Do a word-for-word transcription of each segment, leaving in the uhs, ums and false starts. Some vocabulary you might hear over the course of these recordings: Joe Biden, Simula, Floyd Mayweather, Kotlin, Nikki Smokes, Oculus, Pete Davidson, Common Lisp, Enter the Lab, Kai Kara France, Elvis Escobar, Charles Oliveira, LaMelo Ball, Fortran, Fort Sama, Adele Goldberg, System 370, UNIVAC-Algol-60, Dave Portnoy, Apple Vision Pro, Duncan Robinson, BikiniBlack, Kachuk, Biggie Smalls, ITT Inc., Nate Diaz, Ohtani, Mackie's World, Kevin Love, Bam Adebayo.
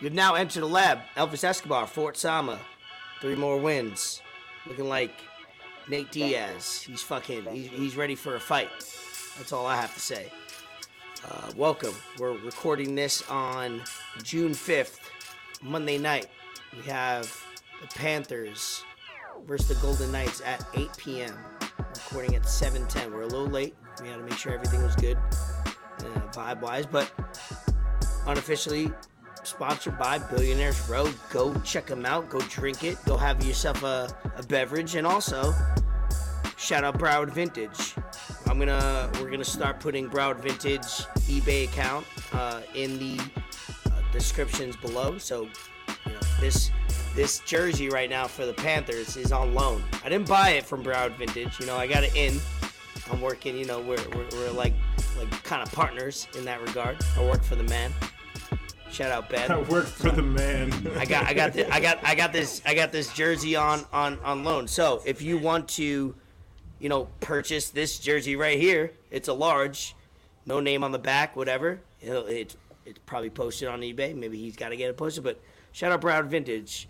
We've now entered the lab. Elvis Escobar, Fort Sama. Three more wins. Looking like Nate Diaz. He's fucking, he's, he's ready for a fight. That's all I have to say. Uh, welcome. We're recording this on June fifth, Monday night. We have the Panthers versus the Golden Knights at eight p.m. Recording at seven ten. We're a little late. We had to make sure everything was good, uh, vibe-wise, but unofficially sponsored by Billionaires Road. Go check them out. Go drink it. Go have yourself a, a beverage. And also, shout out Broward Vintage. I'm gonna we're gonna start putting Broward Vintage eBay account uh, in the uh, descriptions below. So you know, this this jersey right now for the Panthers is on loan. I didn't buy it from Broward Vintage. You know, I got it in. I'm working. You know, we're we're, we're like like kind of partners in that regard. I work for the man. Shout out Ben. I work for the man. I got I got the, I got I got this I got this jersey on on on loan. So if you want to, you know, purchase this jersey right here. It's a large, no name on the back, whatever. It'll, it, it's probably posted on eBay. Maybe he's got to get it posted. But shout out Broward Vintage,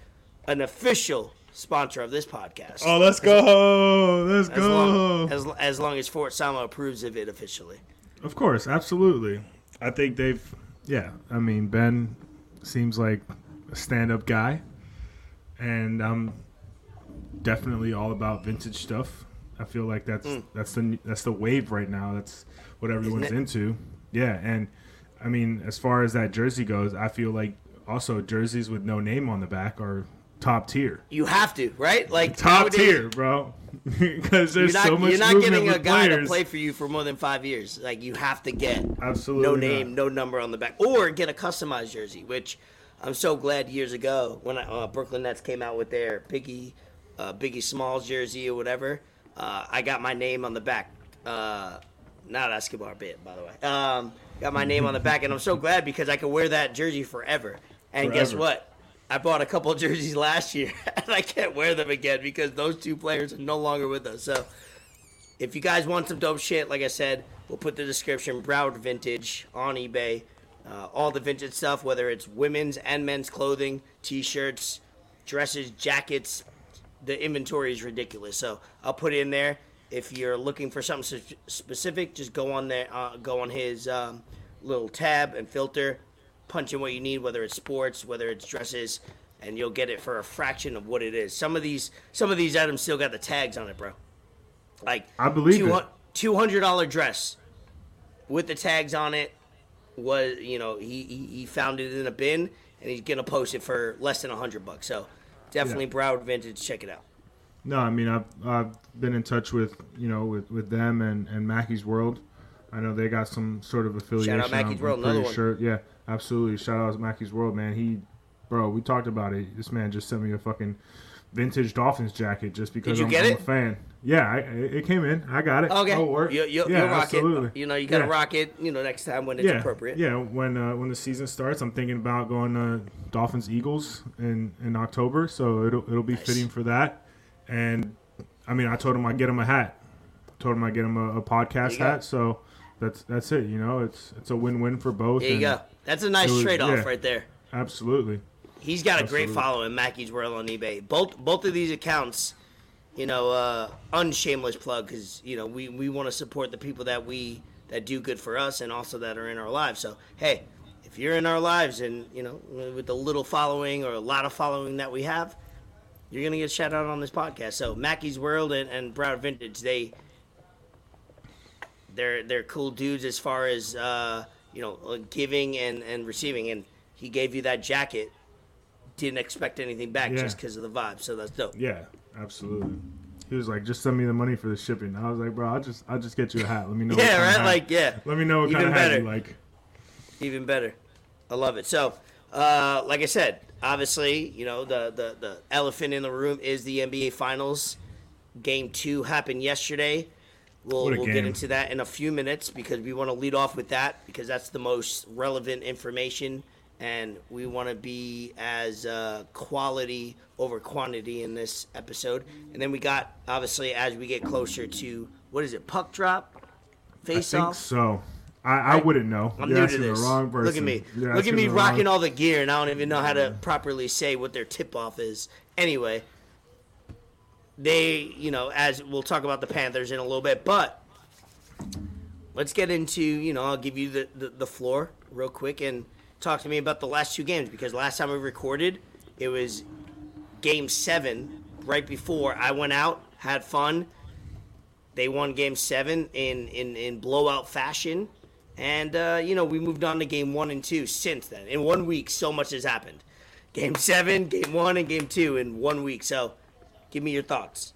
an official sponsor of this podcast. Oh, let's go. Let's as go. Long, as, as long as Fort Sama approves of it officially. Of course. Absolutely. I think they've, yeah. I mean, Ben seems like a stand-up guy. And I'm definitely all about vintage stuff. I feel like that's mm. that's the that's the wave right now. That's what everyone's into. Yeah, and I mean, as far as that jersey goes, I feel like also jerseys with no name on the back are top tier. You have to, right? Like top nowadays, tier, bro. Because there's not, so much. You're not getting a guy players. to play for you for more than five years. Like you have to get absolutely no name, not. no number on the back, or get a customized jersey. Which I'm so glad years ago when I, uh, Brooklyn Nets came out with their Biggie, uh, Biggie Smalls jersey or whatever. Uh, I got my name on the back. Uh, not Escobar bit, by the way. Um, got my name on the back, and I'm so glad because I can wear that jersey forever. And forever. Guess what? I bought a couple of jerseys last year, and I can't wear them again because those two players are no longer with us. So if you guys want some dope shit, like I said, we'll put the description, Broward Vintage, on eBay. Uh, all the vintage stuff, whether it's women's and men's clothing, T-shirts, dresses, jackets. The inventory is ridiculous, so I'll put it in there. If you're looking for something specific, just go on there, uh, go on his um, little tab and filter, punch in what you need, whether it's sports, whether it's dresses, and you'll get it for a fraction of what it is. Some of these, some of these items still got the tags on it, bro. Like I believe it. two hundred dollars dress with the tags on it was, you know, he, he he found it in a bin, and he's gonna post it for less than a hundred bucks. So. Definitely yeah. Broward Vintage. Check it out. No, I mean, I've, I've been in touch with, you know, with, with them and, and Mackie's World. I know they got some sort of affiliation. Shout out Mackie's I'm, World. I'm pretty another sure. one. Yeah, absolutely. Shout out to Mackie's World, man. He, bro, we talked about it. This man just sent me a fucking vintage Dolphins jacket just because I'm, I'm a fan. Yeah, I, it came in. I got it. Okay. Work. You, you, yeah, you'll rock absolutely. it. You know, you got to yeah. rock it, you know, next time when it's yeah. appropriate. Yeah, when uh, when the season starts, I'm thinking about going to Dolphins-Eagles in, in October, so it'll, it'll be nice. Fitting for that. And, I mean, I told him I'd get him a hat. I told him I'd get him a, a podcast hat, so that's that's it. You know, it's it's a win-win for both. There you go. That's a nice was, trade-off yeah, right there. Absolutely. He's got a absolutely. great following, Mackie's World on eBay. Both both of these accounts, you know, uh, unshameless plug because you know we, we want to support the people that we that do good for us and also that are in our lives. So hey, if you're in our lives and you know with the little following or a lot of following that we have, you're gonna get shout out on this podcast. So Mackie's World and, and Broward Vintage, they they're they're cool dudes as far as uh, you know giving and, and receiving. And he gave you that jacket. Didn't expect anything back yeah. just because of the vibe, so that's dope. Yeah, absolutely. He was like, "Just send me the money for the shipping." I was like, "Bro, I'll just, I'll just get you a hat. Let me know." yeah, what right. Hat. Like, yeah. Let me know what even kind of better. hat you like. Even better. I love it. So, uh, like I said, obviously, you know, the, the the elephant in the room is the N B A Finals. Game two happened yesterday. We'll we'll game. get into that in a few minutes because we want to lead off with that because that's the most relevant information. And we want to be as uh, quality over quantity in this episode. And then we got, obviously, as we get closer to, what is it, puck drop? Face I off? I think so. I, I wouldn't know. I'm You're new to this. The wrong person. Look at me. You're Look at me rocking wrong... all the gear, and I don't even know how to properly say what their tip-off is. Anyway, they, you know, as we'll talk about the Panthers in a little bit, but let's get into, you know, I'll give you the, the, the floor real quick and talk to me about the last two games, because last time we recorded, it was game seven right before. I went out, had fun. They won game seven in, in, in blowout fashion. And, uh, you know, we moved on to game one and two since then. In one week, so much has happened. Game seven, game one, and game two in one week. So give me your thoughts.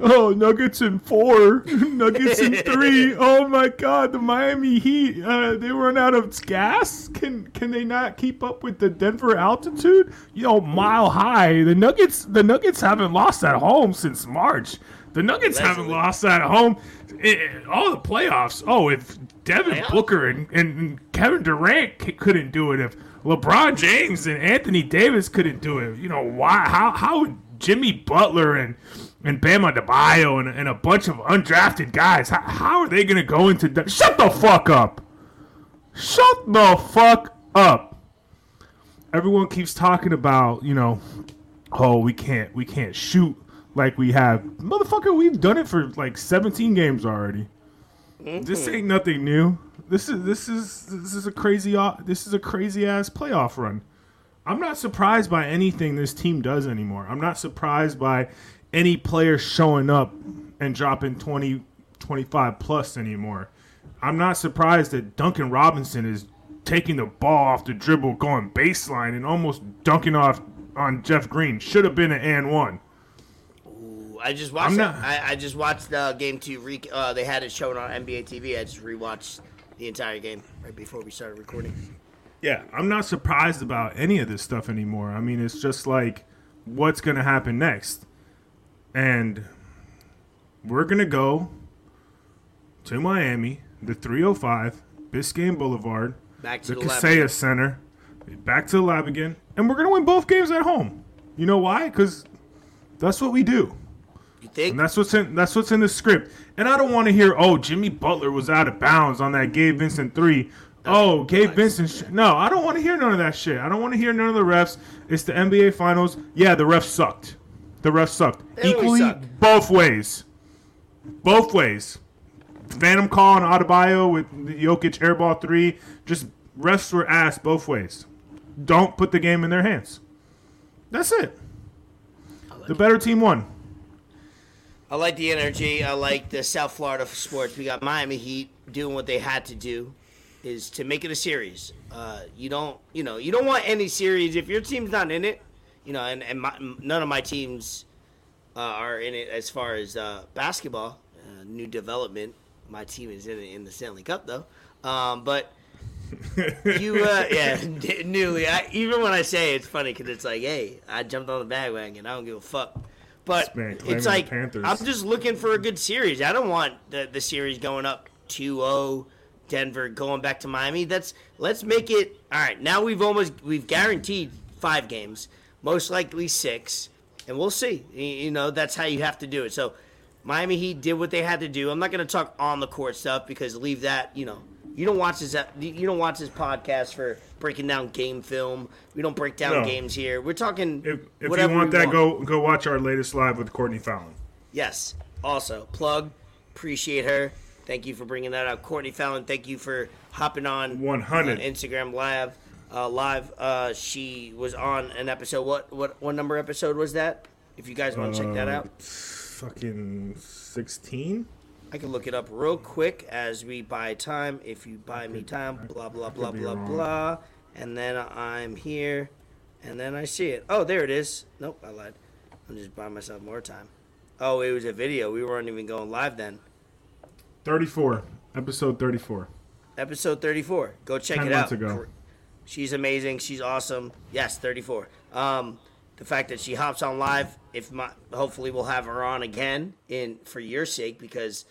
Oh, Nuggets in four. Nuggets in three. Oh, my God. The Miami Heat, uh, they run out of gas? Can can they not keep up with the Denver altitude? You know, mile high. The Nuggets, the Nuggets haven't lost at home since March. The Nuggets Leslie. haven't lost at home in all the playoffs. Oh, if Devin Playoff? Booker and, and Kevin Durant c- couldn't do it, if LeBron James and Anthony Davis couldn't do it, you know, why? How, how would Jimmy Butler and, and Bam Adebayo and, and a bunch of undrafted guys, how, how are they going to go into the, Shut the fuck up. Shut the fuck up. Everyone keeps talking about, you know, oh, we can't, we can't shoot. Like we have, motherfucker, we've done it for like seventeen games already. Mm-hmm. This ain't nothing new. This is this is this is a crazy this is a crazy ass playoff run. I'm not surprised by anything this team does anymore. I'm not surprised by any player showing up and dropping twenty, twenty-five plus anymore. I'm not surprised that Duncan Robinson is taking the ball off the dribble, going baseline, and almost dunking off on Jeff Green. Should have been an and one. I just watched. Not, I, I just watched the uh, game two. Re- uh, they had it shown on N B A T V. I just rewatched the entire game right before we started recording. Yeah, I'm not surprised about any of this stuff anymore. I mean, it's just like, what's gonna happen next? And we're gonna go to Miami, the three oh five, Biscayne Boulevard, back to the, the Kaseya Center, back to the lab again, and we're gonna win both games at home. You know why? Because that's what we do. You think? And that's what's in that's what's in the script. And I don't want to hear, oh, Jimmy Butler was out of bounds on that Gabe Vincent three. Oh, Gabe Vincent. Sh- no, I don't want to hear none of that shit. I don't want to hear none of the refs. It's the N B A Finals. Yeah, the refs sucked. The refs sucked. They Equally, really suck. both ways. Both ways. Phantom call on Adebayo with the Jokic airball three. Just refs were ass both ways. Don't put the game in their hands. That's it. The better team won. I like the energy. I like the South Florida sports. We got Miami Heat doing what they had to do, is to make it a series. Uh, you don't, you know, you don't want any series if your team's not in it. You know, and and my, none of my teams uh, are in it as far as uh, basketball. Uh, new development. My team is in it in the Stanley Cup though. Um, but you, uh, yeah, newly. I, even when I say it, it's funny because it's like, hey, I jumped on the bandwagon. I don't give a fuck. But it's like, I'm just looking for a good series. I don't want the, the series going up two oh, Denver going back to Miami. That's let's make it all right. Now we've almost we've guaranteed five games, most likely six, and we'll see. You know, that's how you have to do it. So Miami Heat did what they had to do. I'm not going to talk on the court stuff because leave that. You know, you don't watch this. You don't watch this podcast for breaking down game film. We don't break down no. games here. We're talking if, if whatever you want that, want. go go watch our latest live with Courtney Fallon. Yes. Also, plug. Appreciate her. Thank you for bringing that up, Courtney Fallon. Thank you for hopping on one hundred on Instagram live. Uh, live. Uh, she was on an episode. What what what number episode was that? If you guys want to uh, check that out. Fucking sixteen. I can look it up real quick as we buy time. If you buy me time, blah, blah, blah, blah, blah. And then I'm here, and then I see it. Oh, there it is. Nope, I lied. I'm just buying myself more time. Oh, it was a video. We weren't even going live then. thirty-four. Episode thirty-four. Episode thirty-four. Go check it out. ten months ago. She's amazing. She's awesome. Yes, thirty-four. Um, the fact that she hops on live, if my, hopefully we'll have her on again in for your sake because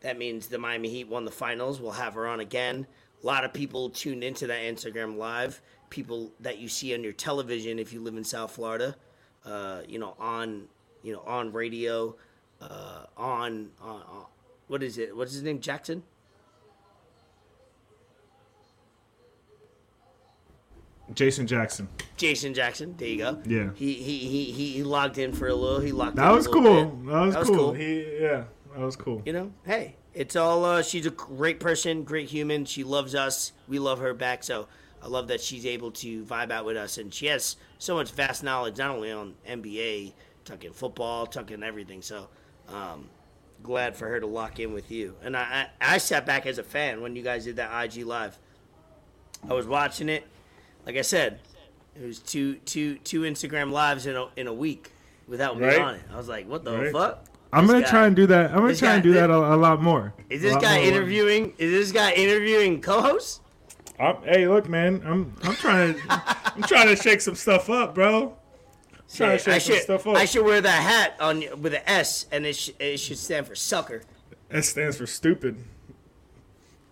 that means the Miami Heat won the finals. We'll have her on again. A lot of people tuned into that Instagram live. People that you see on your television if you live in South Florida, uh, you know, on you know on radio, uh, on, on on what is it? What's his name? Jackson. Jason Jackson. Jason Jackson. There you go. Yeah. He he he he logged in for a little. He logged. That in was a cool. Bit. That was that cool. cool. He yeah. That was cool. You know. Hey, it's all. Uh, she's a great person, great human. She loves us. We love her back. So I love that she's able to vibe out with us, and she has so much vast knowledge, not only on N B A, talking football, talking everything. So. Um, glad for her to lock in with you. And I, I I sat back as a fan when you guys did that I G live. I was watching it. Like I said, it was two two two Instagram lives in a in a week without me right. on it. I was like, what the right. fuck? I'm this gonna guy, try and do that. I'm gonna try guy, and do that a, a lot more. Is this guy interviewing work. Is this guy interviewing co-hosts? I'm, hey look man, I'm I'm trying to I'm trying to shake some stuff up, bro. Trying to shake I should, some stuff up. I should wear that hat on with an S, and it, sh- it should stand for sucker. S stands for stupid.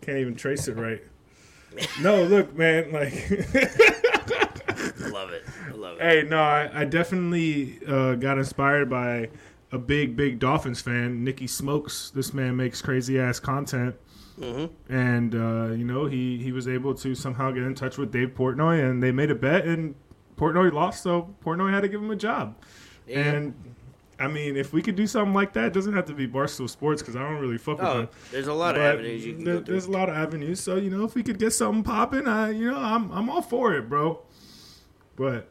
Can't even trace it right. No, look, man, like. Love it. I love it. Hey, no, I, I definitely uh, got inspired by a big, big Dolphins fan, Nikki Smokes. This man makes crazy-ass content. Mm-hmm. And, uh, you know, he, he was able to somehow get in touch with Dave Portnoy, and they made a bet, and Portnoy lost, so Portnoy had to give him a job. Yeah. And, I mean, if we could do something like that, it doesn't have to be Barstool Sports because I don't really fuck oh, with them. There's a lot but of avenues you can there, go There's a lot of avenues. So, you know, if we could get something popping, I, you know, I'm I'm all for it, bro. But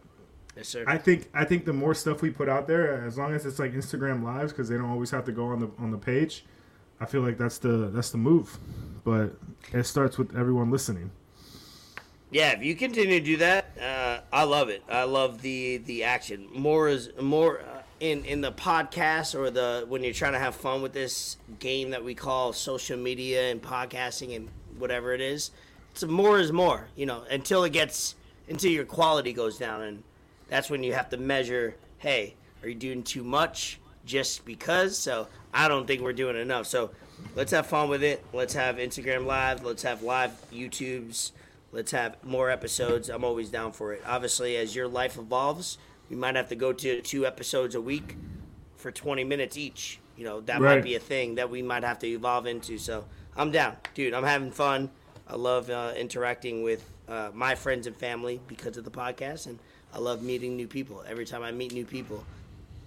yes, sir. I think I think the more stuff we put out there, as long as it's like Instagram Lives because they don't always have to go on the on the page, I feel like that's the that's the move. But it starts with everyone listening. Yeah, if you continue to do that, uh, I love it. I love the, the action. More is more uh, in in the podcast or the when you're trying to have fun with this game that we call social media and podcasting and whatever it is. It's more is more, you know, until it gets until your quality goes down, and that's when you have to measure. Hey, are you doing too much just because? So I don't think we're doing enough. So let's have fun with it. Let's have Instagram Live. Let's have live YouTubes. Let's have more episodes. I'm always down for it. Obviously, as your life evolves, we might have to go to two episodes a week for twenty minutes each. You know, that right. might be a thing that we might have to evolve into. So I'm down. Dude, I'm having fun. I love uh, interacting with uh, my friends and family because of the podcast, and I love meeting new people. Every time I meet new people,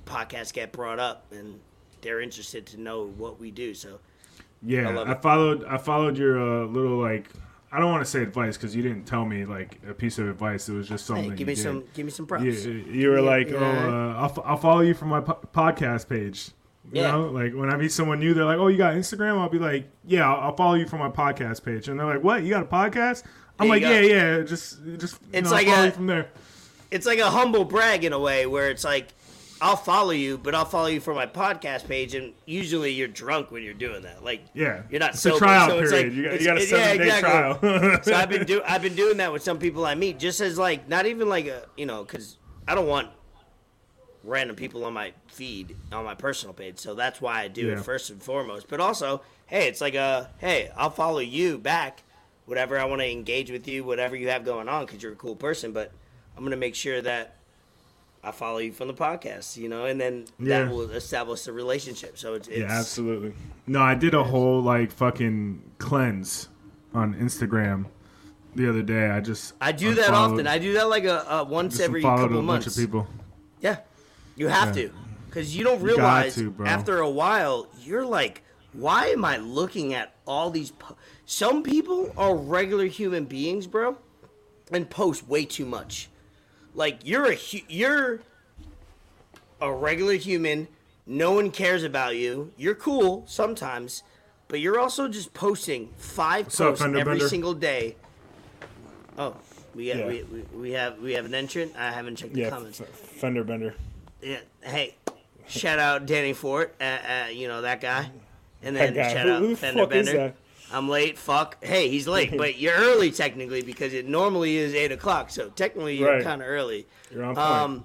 podcasts get brought up, and they're interested to know what we do. So yeah, I, love I followed. I followed your uh, little like. I don't want to say advice because you didn't tell me like a piece of advice. It was just something. Hey, give me you did. some. Give me some props. You, you were yeah, like, yeah. "Oh, uh, I'll, f- I'll follow you from my po- podcast page." You yeah. know, like when I meet someone new, they're like, "Oh, you got Instagram?" I'll be like, "Yeah, I'll, I'll follow you from my podcast page." And they're like, "What? You got a podcast?" I'm there like, "Yeah, yeah, just, just." You it's know, like follow a, you from there. It's like a humble brag in a way, where it's like, "I'll follow you, but I'll follow you from my podcast page." And usually, you're drunk when you're doing that. Like, yeah, you're not sober. It's a trial so period. Like, you, got, you got a seven yeah, exactly. day trial. So I've been do I've been doing that with some people I meet, just as like not even like a you know, because I don't want random people on my feed on my personal page. So that's why I do yeah. it first and foremost. But also, hey, it's like a hey, I'll follow you back, whatever I want to engage with you, whatever you have going on, because you're a cool person. But I'm gonna make sure that I follow you from the podcast, you know, and then yeah. that will establish the relationship. So it's, it's yeah, absolutely. No, I did a whole like fucking cleanse on Instagram the other day. I just I do that often. I do that like a, a once every couple a months. Bunch of people. Yeah, you have yeah. to, because you don't realize you to, after a while you're like, why am I looking at all these? Po-? Some people are regular human beings, bro, and post way too much. Like you're a you're a regular human. No one cares about you. You're cool sometimes, but you're also just posting five What's posts up, every Bender? single day. Oh, we have, yeah. we, we we have we have an entrant. I haven't checked the yeah, comments. F- Fender Bender. Yeah. Hey, shout out Danny Fort. Uh, uh, you know that guy. And then guy. shout who, out Fender Bender. I'm late. Fuck. Hey, he's late, but you're early technically because it normally is eight o'clock. So technically you're right. kind of early. You're on point. Um,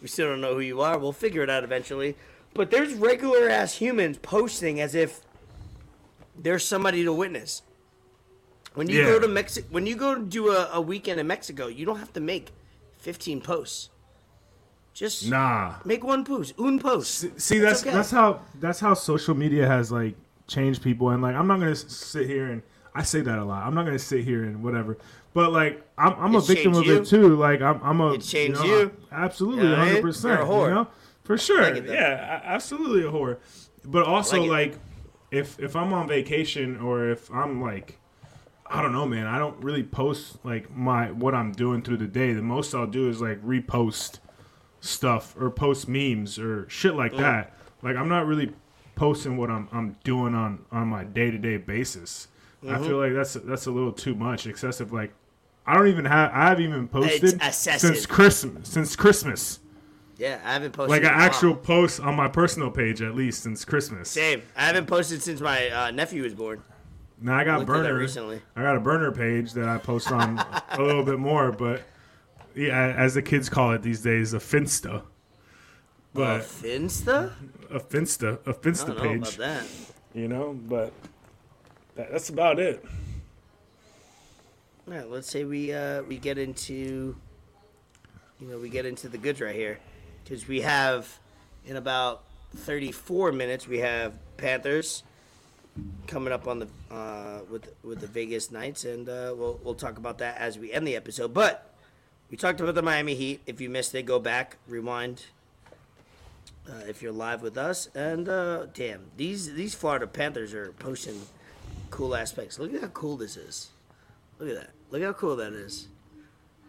we still don't know who you are. We'll figure it out eventually. But there's regular ass humans posting as if there's somebody to witness. When you yeah. go to Mexico, when you go to do a, a weekend in Mexico, you don't have to make fifteen posts. Just nah. make one post. Un post. See, see that's that's, okay. that's how that's how social media has like. change people, and like I'm not gonna sit here and I say that a lot. I'm not gonna sit here and whatever, But like, I'm, I'm a victim of you. it too. Like, I'm, I'm a it changed you, know, you. Absolutely, one hundred percent. You know, for sure. Like it, yeah, absolutely a whore. But also, like, like if if I'm on vacation or if I'm like, I don't know, man. I don't really post like my what I'm doing through the day. The most I'll do is like repost stuff or post memes or shit like yeah. that. Like, I'm not really posting what I'm I'm doing on, on my day to day basis. Mm-hmm. I feel like that's that's a little too much, excessive. Like, I don't even have I haven't even posted since Christmas. Since Christmas. Yeah, I haven't posted like an actual while. post on my personal page at least since Christmas. Same. I haven't posted since my uh, nephew was born. Now I got burner recently. I got a burner page that I post on a little bit more, but yeah, as the kids call it these days, a Finsta. But a Finsta? A Finsta, a Finsta I don't know page. About that. You know, but that, that's about it. All right, let's say we uh, we get into you know we get into the goods right here, because we have in about thirty-four minutes we have Panthers coming up on the uh, with with the Vegas Knights, and uh, we'll we'll talk about that as we end the episode. But we talked about the Miami Heat. If you missed it, go back, rewind. Uh, if you're live with us, and uh, damn, these these Florida Panthers are posting cool aspects. Look at how cool this is. Look at that. Look how cool that is.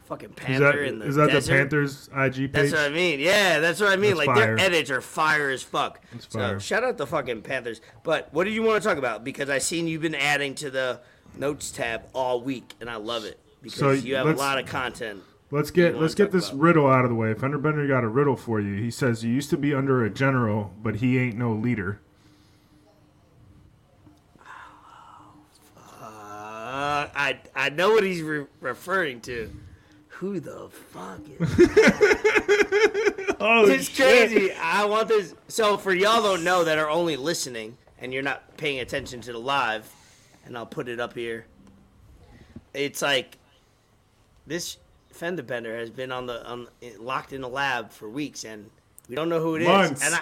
Fucking Panther in the desert. Is that the Panthers I G page? That's what I mean. Yeah, that's what I mean. Like, their edits are fire as fuck. So shout out the fucking Panthers. But what did you want to talk about? Because I seen you've been adding to the notes tab all week, and I love it because you have a lot of content. Let's get let's get this riddle out of the way. Fender Bender got a riddle for you. He says you used to be under a general, but he ain't no leader. Uh, I I know what he's re- referring to. Who the fuck is that? Oh, it's crazy. Shit. I want this. So for y'all don't know that are only listening and you're not paying attention to the live, and I'll put it up here. It's like this. Fender Bender has been on the on locked in the lab for weeks, and we don't know who it Months. is. And I,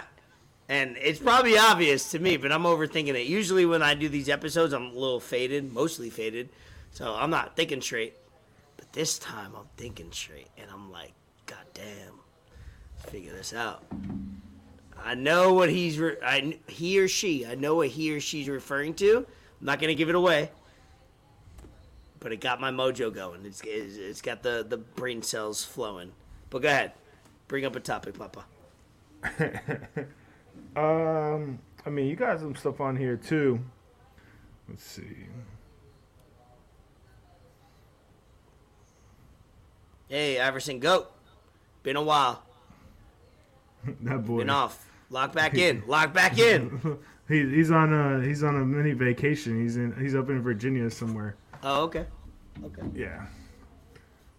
and it's probably obvious to me, but I'm overthinking it. Usually when I do these episodes, I'm a little faded, mostly faded, so I'm not thinking straight. But this time, I'm thinking straight, and I'm like, God damn, figure this out. I know what he's re- I he or she. I know what he or she's referring to. I'm not gonna give it away. But it got my mojo going. It's it's got the, the brain cells flowing. But go ahead, bring up a topic, Papa. um, I mean, you got some stuff on here too. Let's see. Hey, Iverson, go. Been a while. That boy. Been off. Lock back in. Lock back in. he's he's on a he's on a mini vacation. He's in he's up in Virginia somewhere. Oh, okay. Okay. Yeah.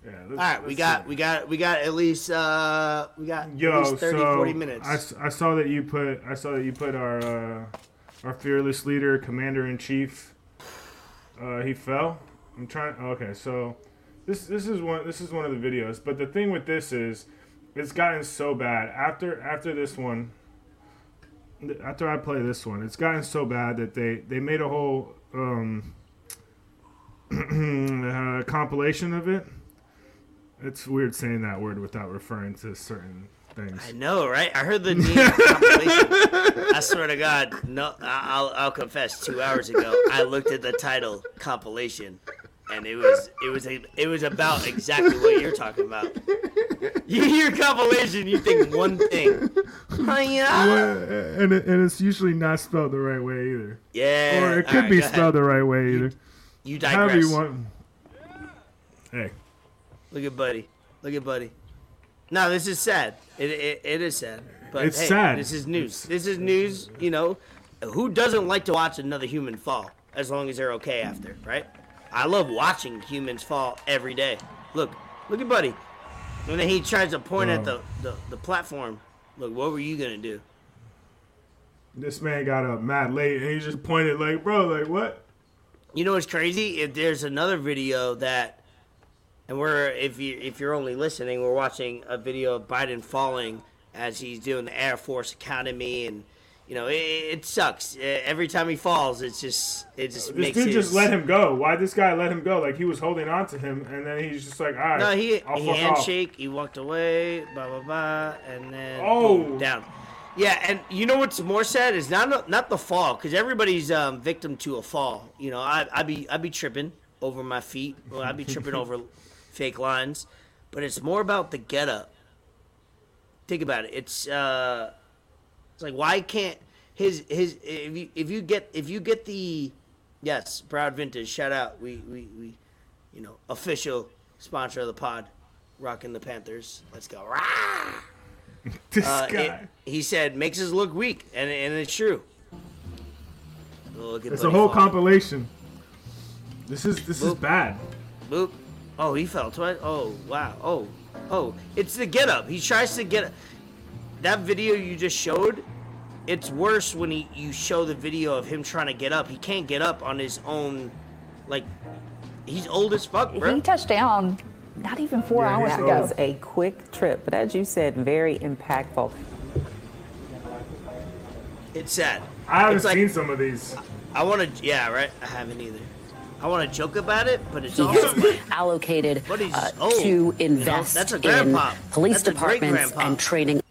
Yeah. All right, we got, we got, we got at least, uh, we got Yo, at least thirty, so forty minutes. I, I saw that you put, I saw that you put our, uh, our fearless leader, commander in chief. Uh, he fell. I'm trying. Okay, so this, this is one, this is one of the videos. But the thing with this is, it's gotten so bad after, after this one. After I play this one, it's gotten so bad that they, they made a whole, um. uh, compilation of it. It's weird saying that word without referring to certain things. I know, right? I heard the name compilation. I swear to God, no, I'll I'll confess. Two hours ago, I looked at the title compilation, and it was it was a, it was about exactly what you're talking about. You hear compilation, you think one thing. Oh, yeah. Yeah, and it, and it's usually not spelled the right way either. Yeah, or it could right, be spelled ahead. the right way either. You digress. However you want. Hey. Look at Buddy. Look at Buddy. No, this is sad. It it, it is sad. But it's hey, sad. This is news. This is news, you know. Who doesn't like to watch another human fall as long as they're okay after, right? I love watching humans fall every day. Look. Look at Buddy. When he tries to point um, at the, the, the platform, look, what were you going to do? This man got up mad late, and he just pointed like, bro, like, what? You know what's crazy? If there's another video that, and we're if you if you're only listening, we're watching a video of Biden falling as he's doing the Air Force Academy and you know, it, it sucks. Every time he falls, it's just it just this makes dude his... just let him go. Why this guy let him go? Like, he was holding on to him, and then he's just like, all right, no, he, I'll he fuck handshake, off. He walked away, blah blah blah, and then oh. boom, down. Yeah, and you know what's more sad is not not the fall, because everybody's um, victim to a fall. You know, I I be I be tripping over my feet, or I be tripping over fake lines, but it's more about the get up. Think about it. It's uh. It's like, why can't his his if you if you get if you get the yes Broward Vintage, shout out, we we we you know, official sponsor of the pod, rocking the Panthers, let's go. Rah! This uh, guy it, he said makes us look weak, and and it's true. Look at it's a whole fall. compilation. This is this Boop. is bad. Boop. Oh, he fell twice. Oh wow. Oh oh, it's the get up. He tries to get up. That video you just showed, it's worse when he, you show the video of him trying to get up. He can't get up on his own. Like, he's old as fuck, bro. He touched down not even four yeah, hours ago. That was a quick trip, but as you said, very impactful. It's sad. I haven't like, seen some of these. I, I want to, yeah, right? I haven't either. I want to joke about it, but it's also allocated uh, old, to invest you know? That's a grandpa. in police That's departments and training.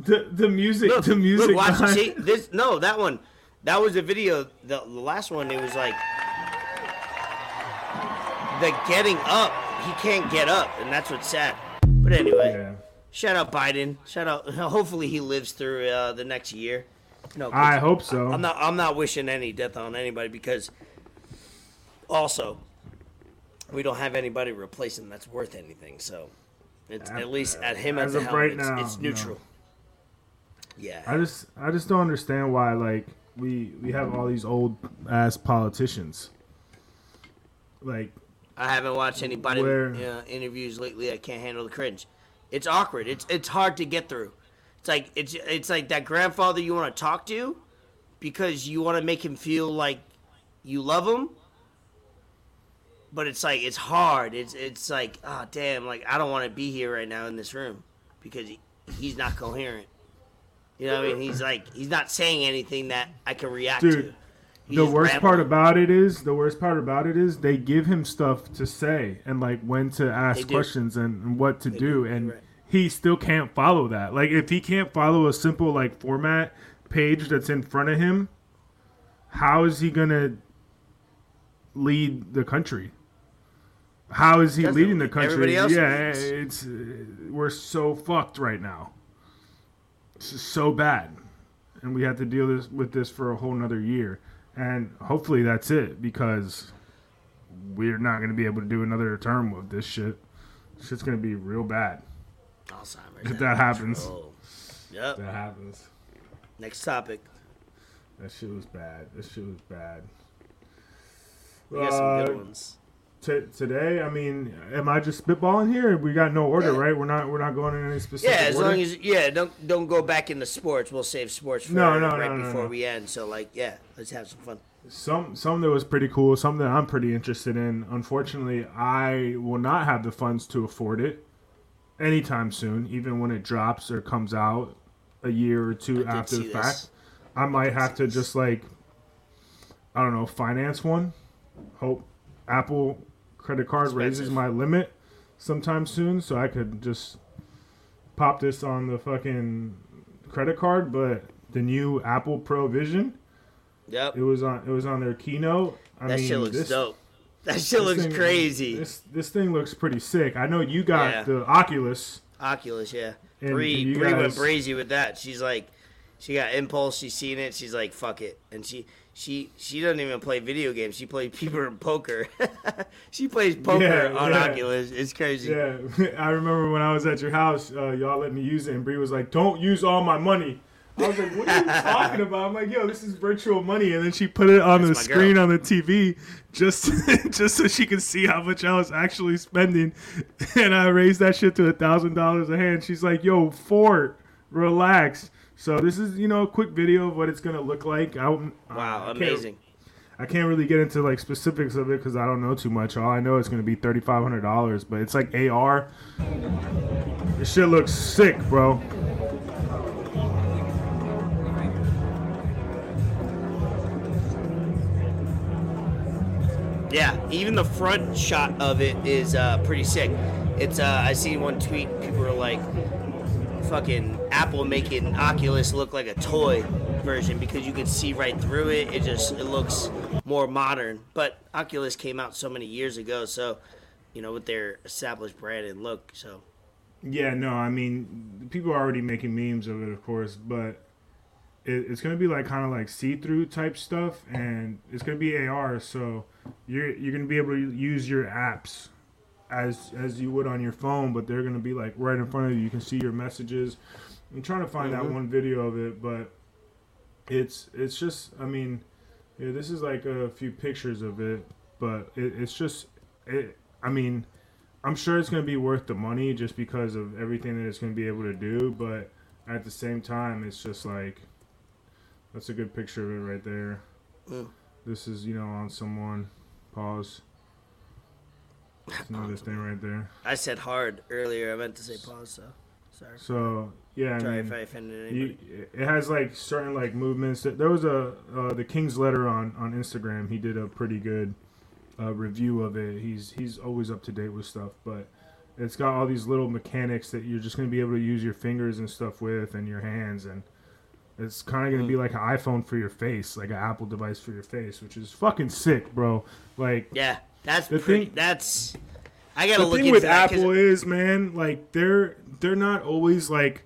The the music, look, the music. Look, watch, see, this, no, that one, that was the video. The, the last one, it was like the getting up. He can't get up, and that's what's sad. But anyway, yeah. shout out Biden. Shout out. Hopefully, he lives through uh, the next year. No, I hope so. I, I'm not. I'm not wishing any death on anybody, because also we don't have anybody replacing that's worth anything. So it's at, at least at him as, as a helm, right now, it's, it's neutral. No. Yeah, I just I just don't understand why, like, we we have all these old ass politicians. Like, I haven't watched anybody where, uh, interviews lately. I can't handle the cringe. It's awkward. It's it's hard to get through. It's like it's it's like that grandfather you want to talk to, because you want to make him feel like you love him. But it's like it's hard. It's it's like oh damn, like I don't want to be here right now in this room, because he, he's not coherent. You know what I mean? He's like, he's not saying anything that I can react Dude, to. He's the worst rambling. part about it is, the worst part about it is they give him stuff to say and like when to ask questions and, and what to they do. do. And right. he still can't follow that. Like, if he can't follow a simple like format page that's in front of him, how is he going to lead the country? How is he Doesn't leading the country? Everybody else yeah, leads. it's we're so fucked right now. This is so bad, and we have to deal this, with this for a whole nother year, and hopefully that's it, because we're not going to be able to do another term with this shit. This shit's going to be real bad. Alzheimer's. If that happens. Control. Yep. If that happens. Next topic. That shit was bad. That shit was bad. We got some good ones. T- today, I mean, am I just spitballing here? We got no order, yeah. right? We're not, we're not going in any specific. Yeah, as order? long as yeah, don't don't go back into sports. We'll save sports for no, no, right no, no, before no. we end. So like, yeah, let's have some fun. Some some that was pretty cool. Some that I'm pretty interested in. Unfortunately, I will not have the funds to afford it anytime soon. Even when it drops or comes out a year or two after the fact, this. I might I have to this. just like, I don't know, finance one. Hope Apple credit card Expensive. raises my limit sometime soon, so I could just pop this on the fucking credit card. But the new Apple Pro Vision, yep, it was on it was on their keynote. I that mean, shit looks this, dope. That shit looks thing, crazy. This this thing looks pretty sick. I know you got yeah. the Oculus. Oculus, yeah. Bree Bree went crazy with that. She's like, she got impulse. She's seen it. She's like, fuck it, and she. She she doesn't even play video games. She plays people in poker. She plays poker yeah, on yeah. Oculus. It's crazy. Yeah, I remember when I was at your house, uh, y'all let me use it, and Bree was like, "Don't use all my money." I was like, "What are you talking about?" I'm like, "Yo, this is virtual money." And then she put it on That's the screen girl. on the T V just just so she could see how much I was actually spending. And I raised that shit to a thousand dollars a hand. She's like, "Yo, Fort, relax." So this is, you know, a quick video of what it's going to look like. I, wow, I amazing. I can't really get into, like, specifics of it because I don't know too much. All I know is it's going to be thirty-five hundred dollars, but it's like A R. This shit looks sick, bro. Yeah, even the front shot of it is uh, pretty sick. It's uh, I seen one tweet, people were like, fucking Apple making Oculus look like a toy version because you can see right through it. It just it looks more modern. But Oculus came out so many years ago, so, you know, with their established brand and look, so. Yeah, no, I mean, people are already making memes of it, of course, but it, it's going to be like kind of like see-through type stuff, and it's going to be A R, so you're you're going to be able to use your apps as as you would on your phone, but they're going to be like right in front of you. You can see your messages. I'm trying to find mm-hmm. that one video of it, but it's it's just, I mean, yeah, this is like a few pictures of it, but it, it's just, it. I mean, I'm sure it's going to be worth the money just because of everything that it's going to be able to do, but at the same time, it's just like, that's a good picture of it right there. Mm. This is, you know, on someone. Pause. That's another thing right there. I said hard earlier. I meant to say pause, so sorry. So, yeah. Sorry I mean, if I offended anybody. You, it has, like, certain, like, movements. There was a, uh, the King's Letter on, on Instagram. He did a pretty good uh, review of it. He's, he's always up to date with stuff, but it's got all these little mechanics that you're just going to be able to use your fingers and stuff with and your hands, and it's kind of going to be like an iPhone for your face, like an Apple device for your face, which is fucking sick, bro. Like, yeah. That's the pretty, thing. That's I gotta the look thing into with that Apple is, man. Like they're they're not always like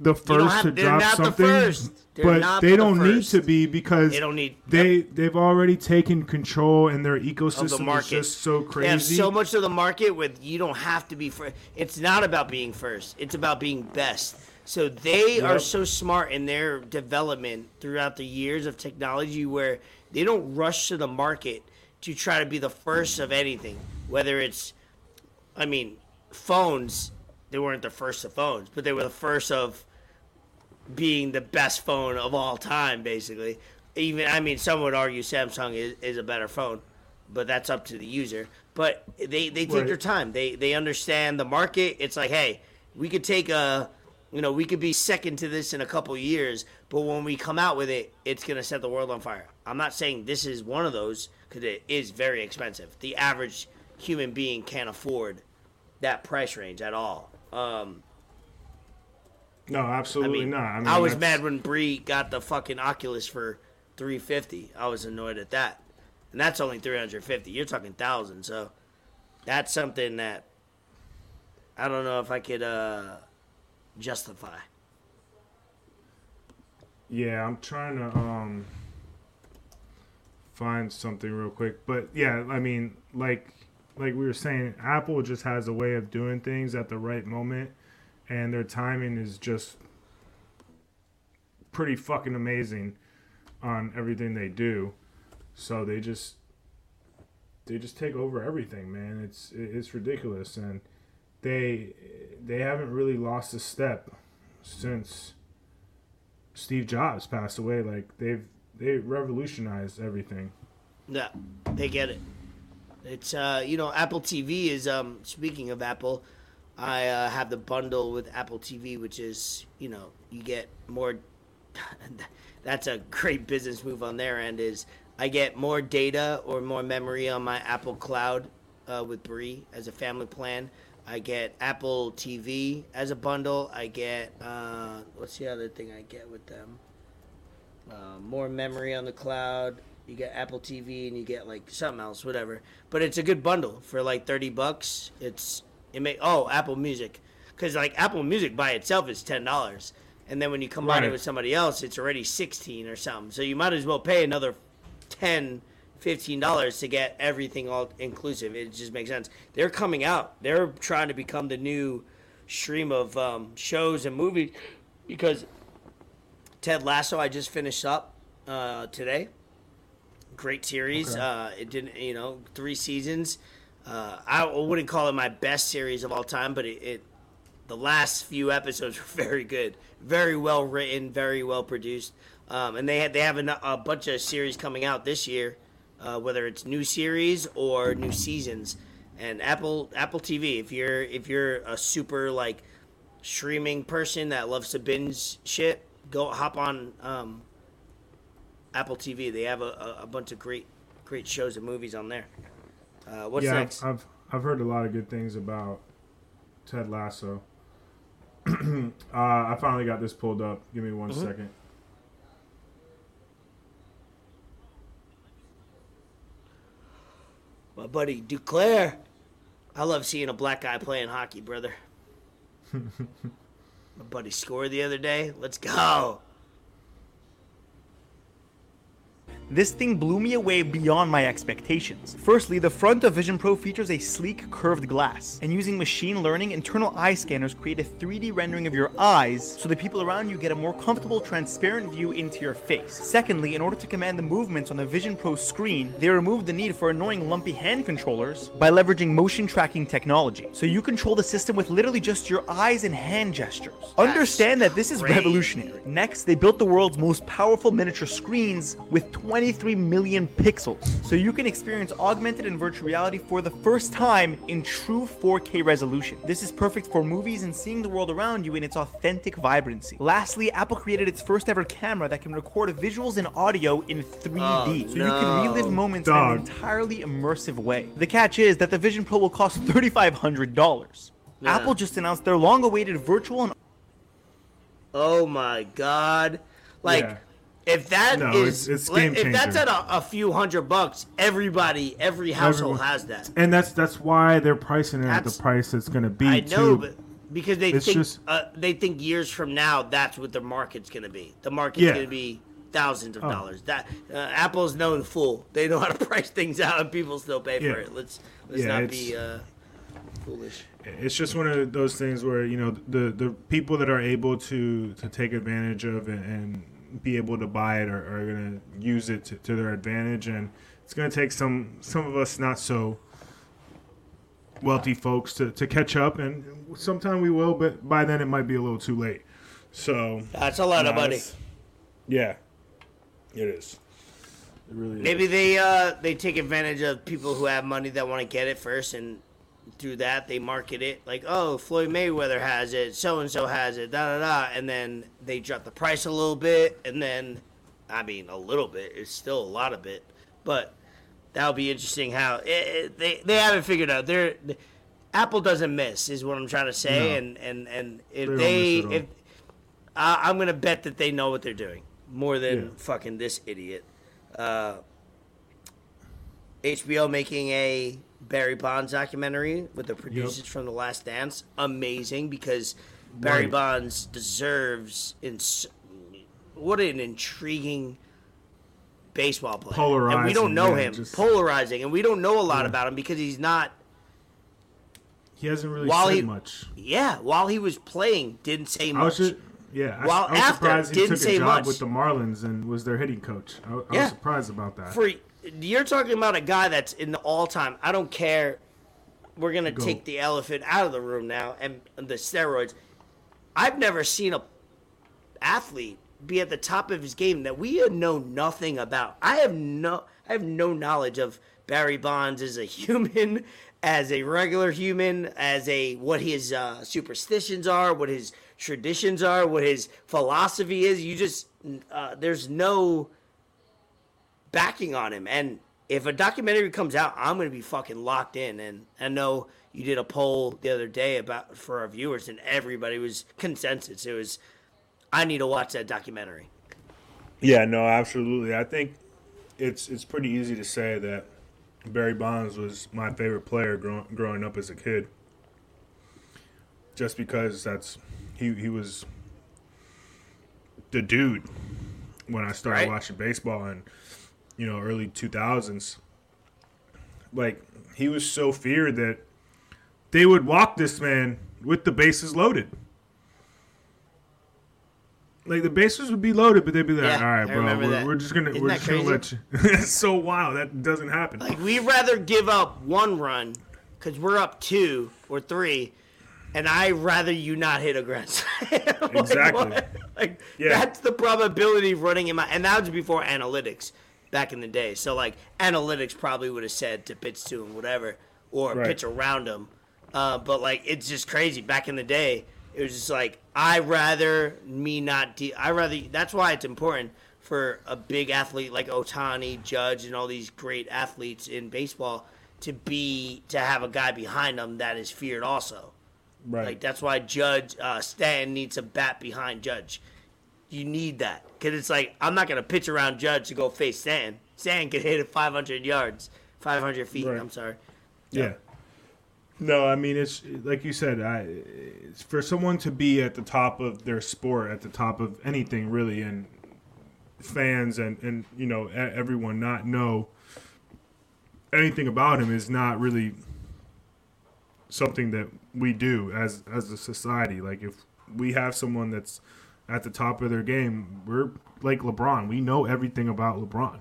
the first have, to drop something, the but they the don't first. need to be because they don't need. They yep. they've already taken control, and their ecosystem is just so crazy. They have so much of the market with you don't have to be first. It's not about being first. It's about being best. So they yep. are so smart in their development throughout the years of technology, where they don't rush to the market to try to be the first of anything, whether it's, I mean, phones, they weren't the first of phones, but they were the first of being the best phone of all time, basically. Even, I mean, some would argue Samsung is, is a better phone, but that's up to the user. But they, they take right. their time. They they understand the market. It's like, hey, we could take a, you know, we could be second to this in a couple years, but when we come out with it, it's going to set the world on fire. I'm not saying this is one of those, because it is very expensive. The average human being can't afford that price range at all. Um, no, absolutely I mean, not. I, mean, I was that's... mad when Bree got the fucking Oculus for three hundred fifty dollars. I was annoyed at that. And that's only three hundred fifty dollars. You're talking one thousand dollars. So that's something that I don't know if I could uh, justify. Yeah, I'm trying to... Um... find something real quick, but yeah, I mean, like like we were saying, Apple just has a way of doing things at the right moment, and their timing is just pretty fucking amazing on everything they do. So they just they just take over everything, man. It's it's ridiculous, and they they haven't really lost a step since Steve Jobs passed away. Like they've They revolutionized everything. Yeah, they get it. It's, uh, you know, Apple T V is, um, speaking of Apple, I uh, have the bundle with Apple T V, which is, you know, you get more. That's a great business move on their end is I get more data or more memory on my Apple Cloud uh, with Bree as a family plan. I get Apple T V as a bundle. I get, uh, what's the other thing I get with them? Uh, more memory on the cloud. You get Apple T V and you get like something else, whatever. But it's a good bundle for like thirty bucks. It's it may oh Apple Music, because like Apple Music by itself is ten dollars, and then when you combine right. it with somebody else, it's already sixteen or something. So you might as well pay another ten, fifteen dollars to get everything all inclusive. It just makes sense. They're coming out. They're trying to become the new stream of um, shows and movies because. Ted Lasso, I just finished up uh, today. Great series. Okay. Uh, it didn't, you know, three seasons. Uh, I wouldn't call it my best series of all time, but it, it, the last few episodes were very good, very well written, very well produced. Um, and they had they have a, a bunch of series coming out this year, uh, whether it's new series or new seasons. And Apple Apple T V, if you're if you're a super like streaming person that loves to binge shit. Go hop on um, Apple T V. They have a, a bunch of great, great shows and movies on there. Uh, what's yeah, next? I've I've heard a lot of good things about Ted Lasso. uh, I finally got this pulled up. Give me one mm-hmm. second. My buddy Duclair. I love seeing a black guy playing hockey, brother. My buddy scored the other day. Let's go. This thing blew me away beyond my expectations. Firstly, the front of Vision Pro features a sleek, curved glass, and using machine learning, internal eye scanners create a three D rendering of your eyes so the people around you get a more comfortable, transparent view into your face. Secondly, in order to command the movements on the Vision Pro screen, they removed the need for annoying, lumpy hand controllers by leveraging motion tracking technology. So you control the system with literally just your eyes and hand gestures. That's Understand that this is great. Revolutionary. Next, they built the world's most powerful miniature screens with twenty twenty-three million pixels, so you can experience augmented and virtual reality for the first time in true four K resolution. This is perfect for movies and seeing the world around you in its authentic vibrancy. Lastly, Apple created its first ever camera that can record visuals and audio in three D, oh, so no. you can relive moments Dog. in an entirely immersive way. The catch is that the Vision Pro will cost three thousand five hundred dollars. Yeah. Apple just announced their long-awaited virtual and... Oh my god. Like... Yeah. If that no, is, it's, it's game changer. If that's at a, a few hundred bucks, everybody, every household Everyone. has that, and that's that's why they're pricing it that's, at the price it's going to be. I know, too. but because they it's think just, uh, they think years from now that's what the market's going to be. The market's yeah. going to be thousands of oh. dollars. That uh, Apple's known fool. They know how to price things out, and people still pay yeah. for it. Let's let's yeah, not be uh, foolish. It's just one of those things where you know the the people that are able to to take advantage of and. and be able to buy it or are going to use it to, to their advantage, and it's going to take some some of us not so wealthy folks to, to catch up, and sometime we will, but by then it might be a little too late. So that's a lot you know, of money. Yeah, it is. It really Maybe is. they uh, they take advantage of people who have money that want to get it first, and through that they market it like, oh, Floyd Mayweather has it, so and so has it, da da da, and then they drop the price a little bit, and then, I mean, a little bit, it's still a lot of it, but that'll be interesting how it, it, they they haven't figured out. They're Apple doesn't miss is what I'm trying to say, no, and and and if they, they if uh, I'm gonna bet that they know what they're doing more than yeah. fucking this idiot. Uh, H B O making a Barry Bonds documentary with the producers yep. from The Last Dance. Amazing, because Barry right. Bonds deserves ins- what an intriguing baseball player. Polarizing, and we don't know yeah, him. Just... Polarizing, and we don't know a lot yeah. about him because he's not. He hasn't really said he, much. Yeah, while he was playing, didn't say much. Just, yeah, while I, I was after, surprised he didn't took a job much. with the Marlins and was their hitting coach. I, I yeah. was surprised about that. For, You're talking about a guy that's in the all-time. I don't care. We're going to Go. take the elephant out of the room now and, and the steroids. I've never seen a athlete be at the top of his game that we know nothing about. I have no I have no knowledge of Barry Bonds as a human, as a regular human, as a what his uh, superstitions are, what his traditions are, what his philosophy is. You just uh, – there's no – backing on him, and if a documentary comes out, I'm gonna be fucking locked in. And I know you did a poll the other day about for our viewers, and everybody was consensus. It was, I need to watch that documentary. Yeah, no, absolutely. I think it's it's pretty easy to say that Barry Bonds was my favorite player growing growing up as a kid, just because that's he he was the dude when I started right? watching baseball and. You know, early two thousands, like he was so feared that they would walk this man with the bases loaded. Like the bases would be loaded, but they'd be like, yeah, "All right, I bro, we're, we're just gonna Isn't we're just crazy? gonna let you." It's so wild that doesn't happen. Like we'd rather give up one run because we're up two or three, and I'd rather you not hit a grand slam. like, exactly. What? Like yeah. that's the probability of running in my, and that was before analytics. Back in the day. So, like, analytics probably would have said to pitch to him, whatever, or right. pitch around him. Uh, but, like, it's just crazy. Back in the day, it was just like, I rather me not de- – I rather – that's why it's important for a big athlete like Ohtani, Judge, and all these great athletes in baseball to be to have a guy behind him that is feared also. Right. Like that's why Judge uh, Stan needs a bat behind Judge. You need that because it's like I'm not gonna pitch around Judge to go face Stan. Stan can hit it five hundred yards, five hundred feet. Right. I'm sorry. Yeah. yeah. No, I mean it's like you said. I it's for someone to be at the top of their sport, at the top of anything really, and fans and and you know everyone not know anything about him is not really something that we do as as a society. Like if we have someone that's at the top of their game, we're like LeBron. We know everything about LeBron.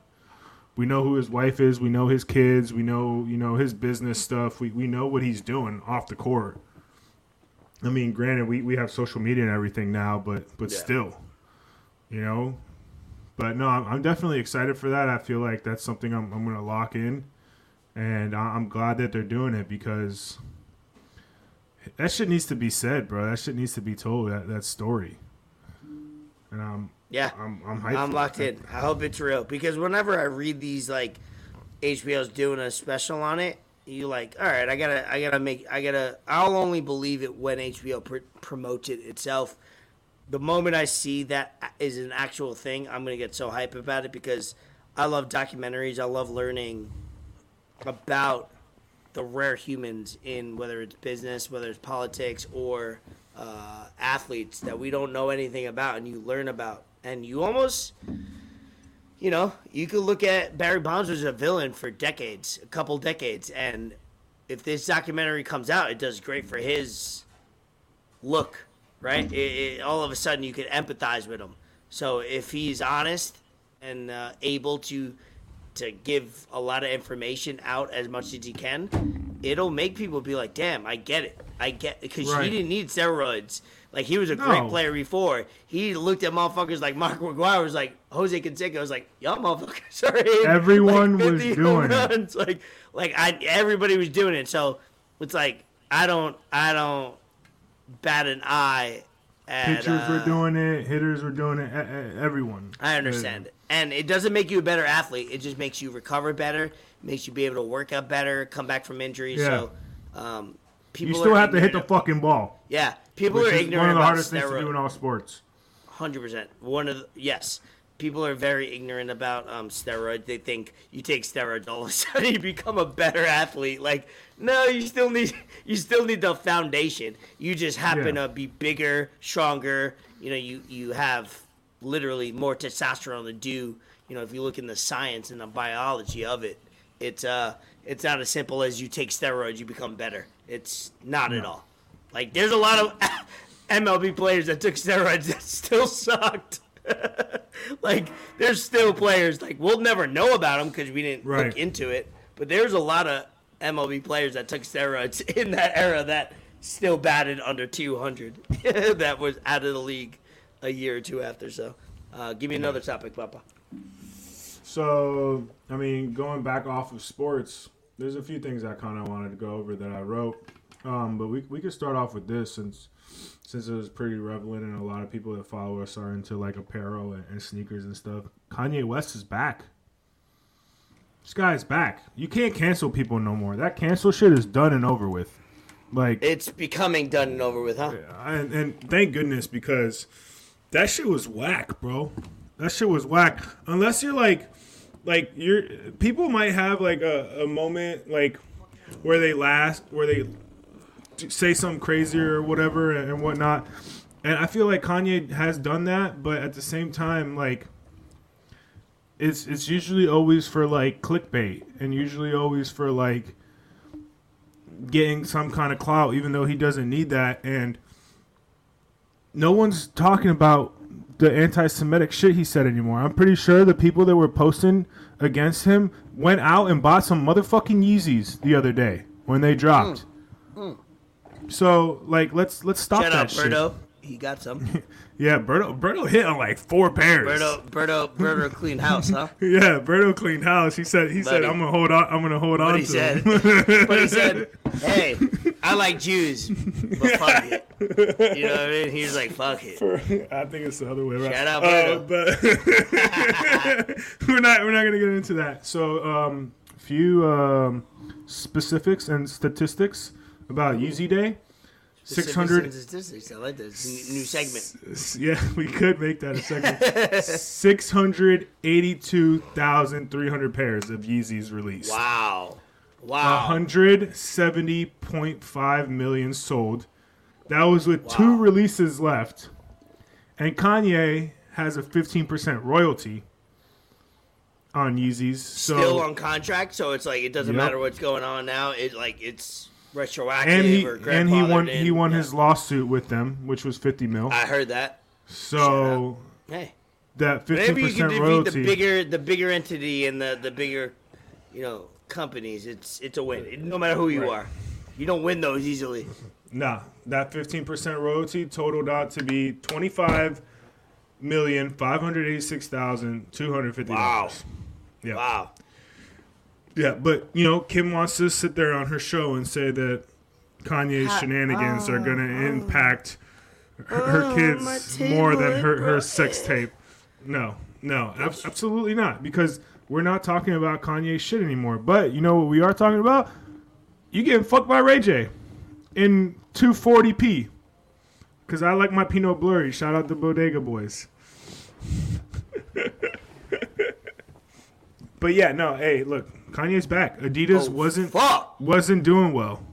We know who his wife is. We know his kids. We know, you know, his business stuff. We we know what he's doing off the court. I mean, granted, we, we have social media and everything now, but but yeah. still, you know. But no, I'm, I'm definitely excited for that. I feel like that's something I'm I'm gonna lock in, and I'm glad that they're doing it because that shit needs to be said, bro. That shit needs to be told. That that story. And I'm. Yeah, I'm, I'm, I'm locked in. I hope it's real because whenever I read these like H B O's doing a special on it, you like, all right, I gotta, I gotta make, I gotta. I'll only believe it when H B O pr- promotes it itself. The moment I see that is an actual thing, I'm gonna get so hype about it because I love documentaries. I love learning about the rare humans in whether it's business, whether it's politics, or uh, athletes that we don't know anything about, and you learn about. And you almost, you know, you could look at Barry Bonds was a villain for decades, a couple decades. And if this documentary comes out, it does great for his look, right? It, it, all of a sudden, you could empathize with him. So if he's honest and uh, able to to give a lot of information out as much as he can, it'll make people be like, damn, I get it. I get because right. he didn't need steroids. Like, he was a no. great player before. He looked at motherfuckers like Mark McGuire was like, Jose Canseco was like, y'all motherfuckers are in. Everyone like was doing runs. it. Like, like I, everybody was doing it. So, it's like, I don't, I don't bat an eye at. Pitchers uh, were doing it. Hitters were doing it. A- a- everyone. I understand it. And it doesn't make you a better athlete. It just makes you recover better. Makes you be able to work out better, come back from injuries. Yeah. So, um, people you still have to hit the fucking ball. Yeah. People Which are ignorant. One of the about hardest steroids. Things to do in all sports. one hundred percent One of the, yes, people are very ignorant about um, steroids. They think you take steroids, all of a sudden you become a better athlete. Like, no, you still need you still need the foundation. You just happen yeah. to be bigger, stronger. You know, you you have literally more testosterone to do. You know, if you look in the science and the biology of it, it's uh, it's not as simple as you take steroids, you become better. It's not no. at all. Like, there's a lot of M L B players that took steroids that still sucked. Like, there's still players, like, we'll never know about them because we didn't right. look into it. But there's a lot of M L B players that took steroids in that era that still batted under two hundred that was out of the league a year or two after. So, uh, give me another topic, Papa. So, I mean, going back off of sports, there's a few things I kind of wanted to go over that I wrote. Um, but we we could start off with this since since it was pretty relevant and a lot of people that follow us are into like apparel and, and sneakers and stuff. Kanye West is back. This guy's back. You can't cancel people no more. That cancel shit is done and over with. Like it's becoming done and over with, huh? Yeah, and, and thank goodness because that shit was whack, bro. That shit was whack. Unless you're like like you're people might have like a, a moment like where they last where they. say something crazier or whatever and whatnot, and I feel like Kanye has done that, but at the same time, like it's it's usually always for like clickbait and usually always for like getting some kind of clout, even though he doesn't need that. And no one's talking about the anti-Semitic shit he said anymore. I'm pretty sure the people that were posting against him went out and bought some motherfucking Yeezys the other day when they dropped. Mm. Mm. So, like, let's let's stop Shut that up, shit. Birdo. He got some. yeah, Birdo, Birdo hit on, like, four pairs. Birdo, Birdo, Birdo cleaned house, huh? yeah, Birdo cleaned house. He said, he Buddy. said, I'm going to hold on, I'm gonna hold but on he to said, him. But he said, hey, I like Jews, but fuck it. You know what I mean? He was like, fuck it. For, I think it's the other way around. Shut up, Birdo. Uh, but we're not, we're not going to get into that. So, um, few... Um, specifics and statistics about Yeezy Day. six hundred statistics. I like this new segment. Yeah, we could make that a segment. six hundred eighty-two thousand three hundred pairs of Yeezys released. Wow. Wow. one hundred seventy point five million sold. That was with wow. two releases left. And Kanye has a fifteen percent royalty on Yeezys. So, still on contract, so it's like it doesn't yep. matter what's going on now. It like it's retroactive and he, or and he won in. he won yeah. his lawsuit with them, which was fifty mil. I heard that. So hey, that fifteen percent royalty. The bigger the bigger entity and the, the bigger, you know, companies, it's it's a win. It, no matter who you right. are, you don't win those easily. Nah, that fifteen percent royalty totaled out to be twenty five million five hundred eighty six thousand two hundred fifty dollars. Wow. Yeah. Wow. Yeah, but, you know, Kim wants to sit there on her show and say that Kanye's ha- shenanigans oh, are going to oh. impact her, her kids oh, more than her, her sex tape. No, no, ab- absolutely not, because we're not talking about Kanye shit anymore. But you know what we are talking about? You getting fucked by Ray J in two forty p, because I like my Pinot Blurry. Shout out to Bodega Boys. But yeah, no, hey, look, Kanye's back. Adidas oh, wasn't fuck. wasn't doing well.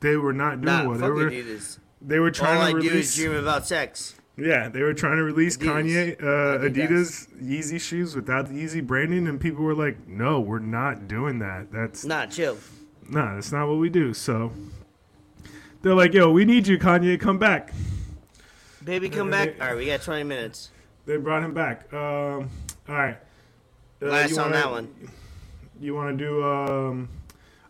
They were not doing nah, well. They were Adidas. They were trying All to I release. All I do is dream about sex. Yeah, they were trying to release Adidas. Kanye uh, Adidas Yeezy shoes without the Yeezy branding, and people were like, "No, we're not doing that. That's not chill. Nah, that's not what we do." So they're like, "Yo, we need you, Kanye. Come back, baby. Come and back." They, All right, we got twenty minutes. They brought him back. Um, all right. Uh, Last on wanna, that one. You want to do? Um,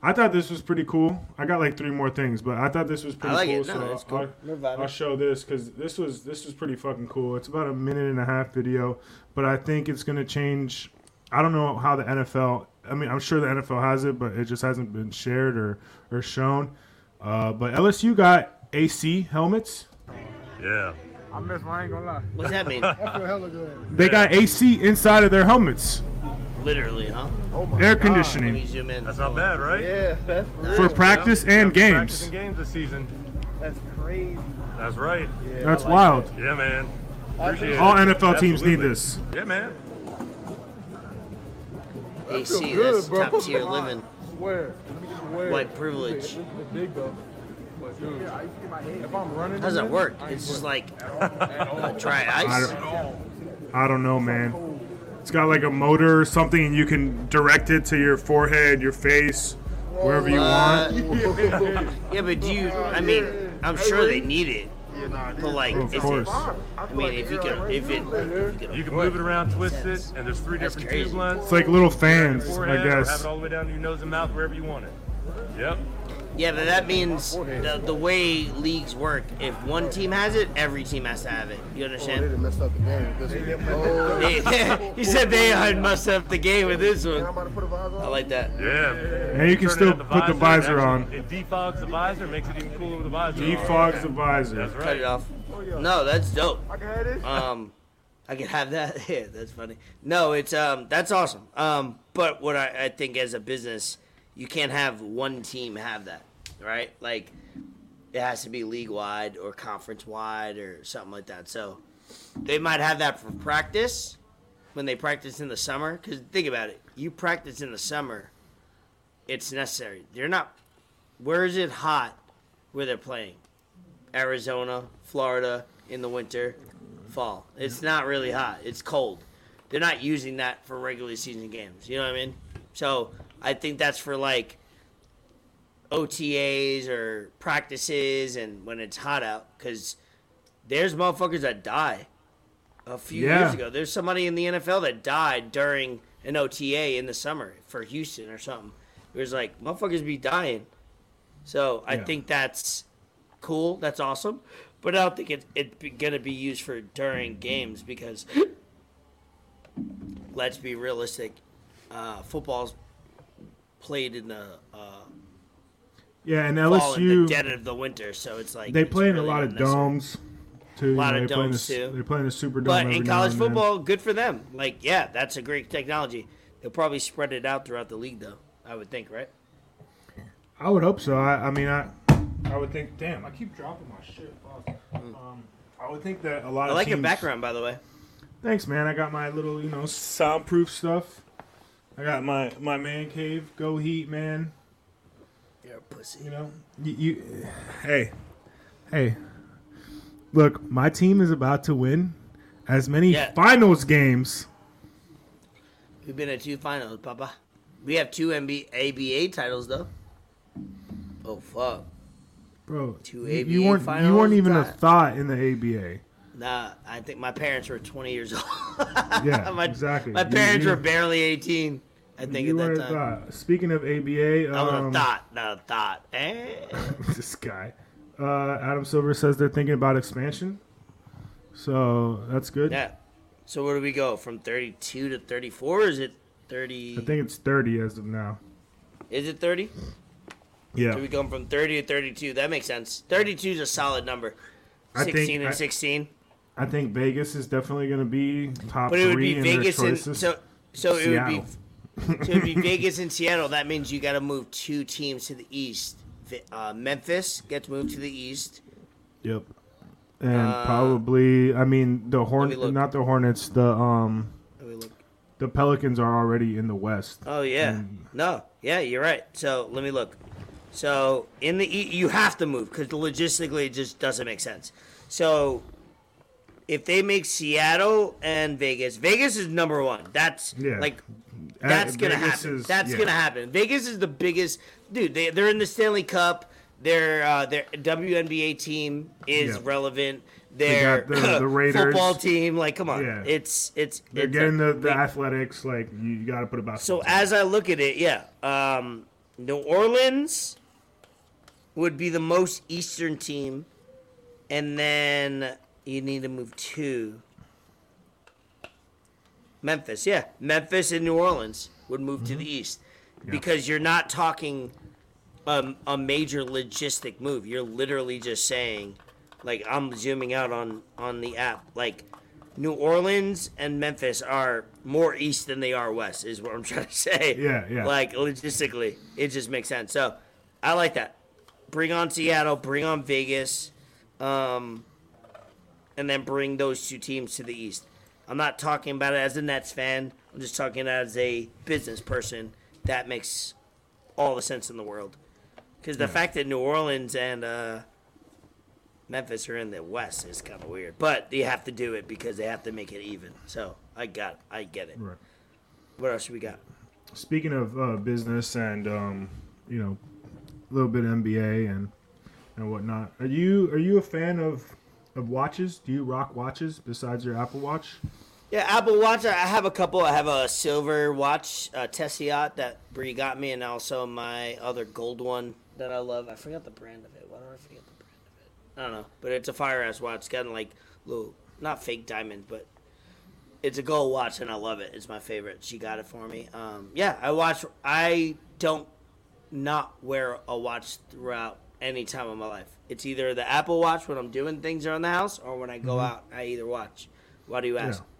I thought this was pretty cool. I got like three more things, but I thought this was pretty I like cool. It. No, so it's cool. I'll, I'll show this because this was this was pretty fucking cool. It's about a minute and a half video, but I think it's gonna change. I don't know how the N F L. I mean, I'm sure the N F L has it, but it just hasn't been shared or or shown. Uh, but L S U got A C helmets. Yeah. I miss one, I ain't gonna lie. What's that mean? That feel hella good. They got A C inside of their helmets. Literally, huh? Oh my Air God. Conditioning. Let me zoom in. That's not bad, right? Yeah. That's for for practice yeah. and yeah, games. Practice and games this season. That's crazy. That's right. Yeah, that's like wild. That. Yeah, man. Appreciate All it. N F L Absolutely. Teams need this. Yeah, man. A C, good, that's bro. Top tier living. Swear. Swear. White privilege. Big though. Dude, if I'm running, how does that work? It's just like dry ice. I don't, I don't know, man. It's got like a motor or something, and you can direct it to your forehead, your face, wherever you uh, want. Yeah, but do you? I mean, I'm sure they need it, but like, of course. I mean, if you can, if it, if you, can you can move it around, twist it, and there's three different tube lengths. It's like little fans, forehead, I guess. Have it all the way down to your nose and mouth, wherever you want it. Yep. Yeah, but that means the, the way leagues work, if one team has it, every team has to have it. You understand? He said they had messed up the game with this one. I like that. Yeah. And you can still put the visor on. It defogs the visor, makes it even cooler with the visor. Defogs the visor. That's right. Cut it off. No, that's dope. I can have this. Um, I can have that. Yeah, that's funny. No, it's um, that's awesome. Um, but what I, I think as a business. You can't have one team have that, right? Like, it has to be league-wide or conference-wide or something like that. So they might have that for practice when they practice in the summer. Because think about it. You practice in the summer, it's necessary. They're not – where is it hot where they're playing? Arizona, Florida, in the winter, fall. It's not really hot. It's cold. They're not using that for regular season games. You know what I mean? So – I think that's for, like, O T As or practices and when it's hot out. Because there's motherfuckers that die a few yeah. years ago. There's somebody in the N F L that died during an O T A in the summer for Houston or something. It was like, motherfuckers be dying. So I yeah. think that's cool. That's awesome. But I don't think it's it going to be used for during games because, let's be realistic, uh, football's played in the uh, yeah, and L S U in the dead of the winter, so it's like they it's play in really a lot of domes too. A lot you know, of domes the, too. They play in the Superdome. But in college football, then. Good for them. Like, yeah, that's a great technology. They'll probably spread it out throughout the league, though. I would think, right? I would hope so. I, I mean, I I would think. Damn, I keep dropping my shit. Um, I would think that a lot. I of like teams, your background, by the way. Thanks, man. I got my little, you know, soundproof stuff. I got my, my man cave. Go Heat, man. Yeah, pussy. You know, you, you. Hey, hey. Look, my team is about to win as many yeah. finals games. We've been at two finals, Papa. We have two N B A titles, though. Oh, fuck. Bro, two A B A you weren't, finals. You weren't even a thought in the A B A. Nah, I think my parents were twenty years old. Yeah, my, exactly. My parents you, you, were barely eighteen, I think, you at that time. Thought. Speaking of A B A... I um, would have thought, not a thought. Eh. This guy. Uh, Adam Silver says they're thinking about expansion. So, that's good. Yeah. So, where do we go? From thirty-two to thirty-four? Or is it thirty? I think it's thirty as of now. Is it thirty? Yeah. So, we go from thirty to thirty-two. That makes sense. thirty-two is a solid number. sixteen I think, and I, sixteen. I think Vegas is definitely going to be top but it would three be Vegas in their choices. And, so, so it would be so it would be Vegas and Seattle. That means you got to move two teams to the east. Uh, Memphis gets moved to the east. Yep. And uh, probably, I mean, the Hornets, not the Hornets, the um, the Pelicans are already in the west. Oh yeah, and, no, yeah, you're right. So let me look. So in the east, you have to move because logistically it just doesn't make sense. So. If they make Seattle and Vegas, Vegas is number one. That's yeah. like that's At, gonna Vegas happen. Is, that's yeah. gonna happen. Vegas is the biggest dude. They they're in the Stanley Cup. Their uh, their W N B A team is yeah. relevant. Their the, the Raiders football team, like come on, yeah. it's it's they're it's getting a, the, the athletics. Like you, you got to put about. So as I look at it, yeah, um, New Orleans would be the most Eastern team, and then. You need to move to Memphis. Yeah, Memphis and New Orleans would move mm-hmm. to the east yeah. because you're not talking um, a major logistic move. You're literally just saying, like, I'm zooming out on, on the app. Like, New Orleans and Memphis are more east than they are west is what I'm trying to say. Yeah, yeah. Like, logistically, it just makes sense. So, I like that. Bring on Seattle. Bring on Vegas. Um... And then bring those two teams to the east. I'm not talking about it as a Nets fan. I'm just talking about it as a business person. That makes all the sense in the world. Because the yeah. fact that New Orleans and uh, Memphis are in the west is kind of weird. But you have to do it because they have to make it even. So I got it. I get it. Right. What else we got? Speaking of uh, business and, um, you know, a little bit of N B A and, and whatnot, are you are you a fan of... Of watches? Do you rock watches besides your Apple Watch? Yeah, Apple Watch. I have a couple. I have a silver watch, a Tessiot that Bree got me, and also my other gold one that I love. I forgot the brand of it. Why don't I forget the brand of it? I don't know. But it's a fire-ass watch. It's got like little, not fake diamonds, but it's a gold watch, and I love it. It's my favorite. She got it for me. Um, yeah, I watch. I don't not wear a watch throughout any time of my life. It's either the Apple Watch when I'm doing things around the house or when I go mm-hmm. out, I either watch. Why do you ask? Yeah.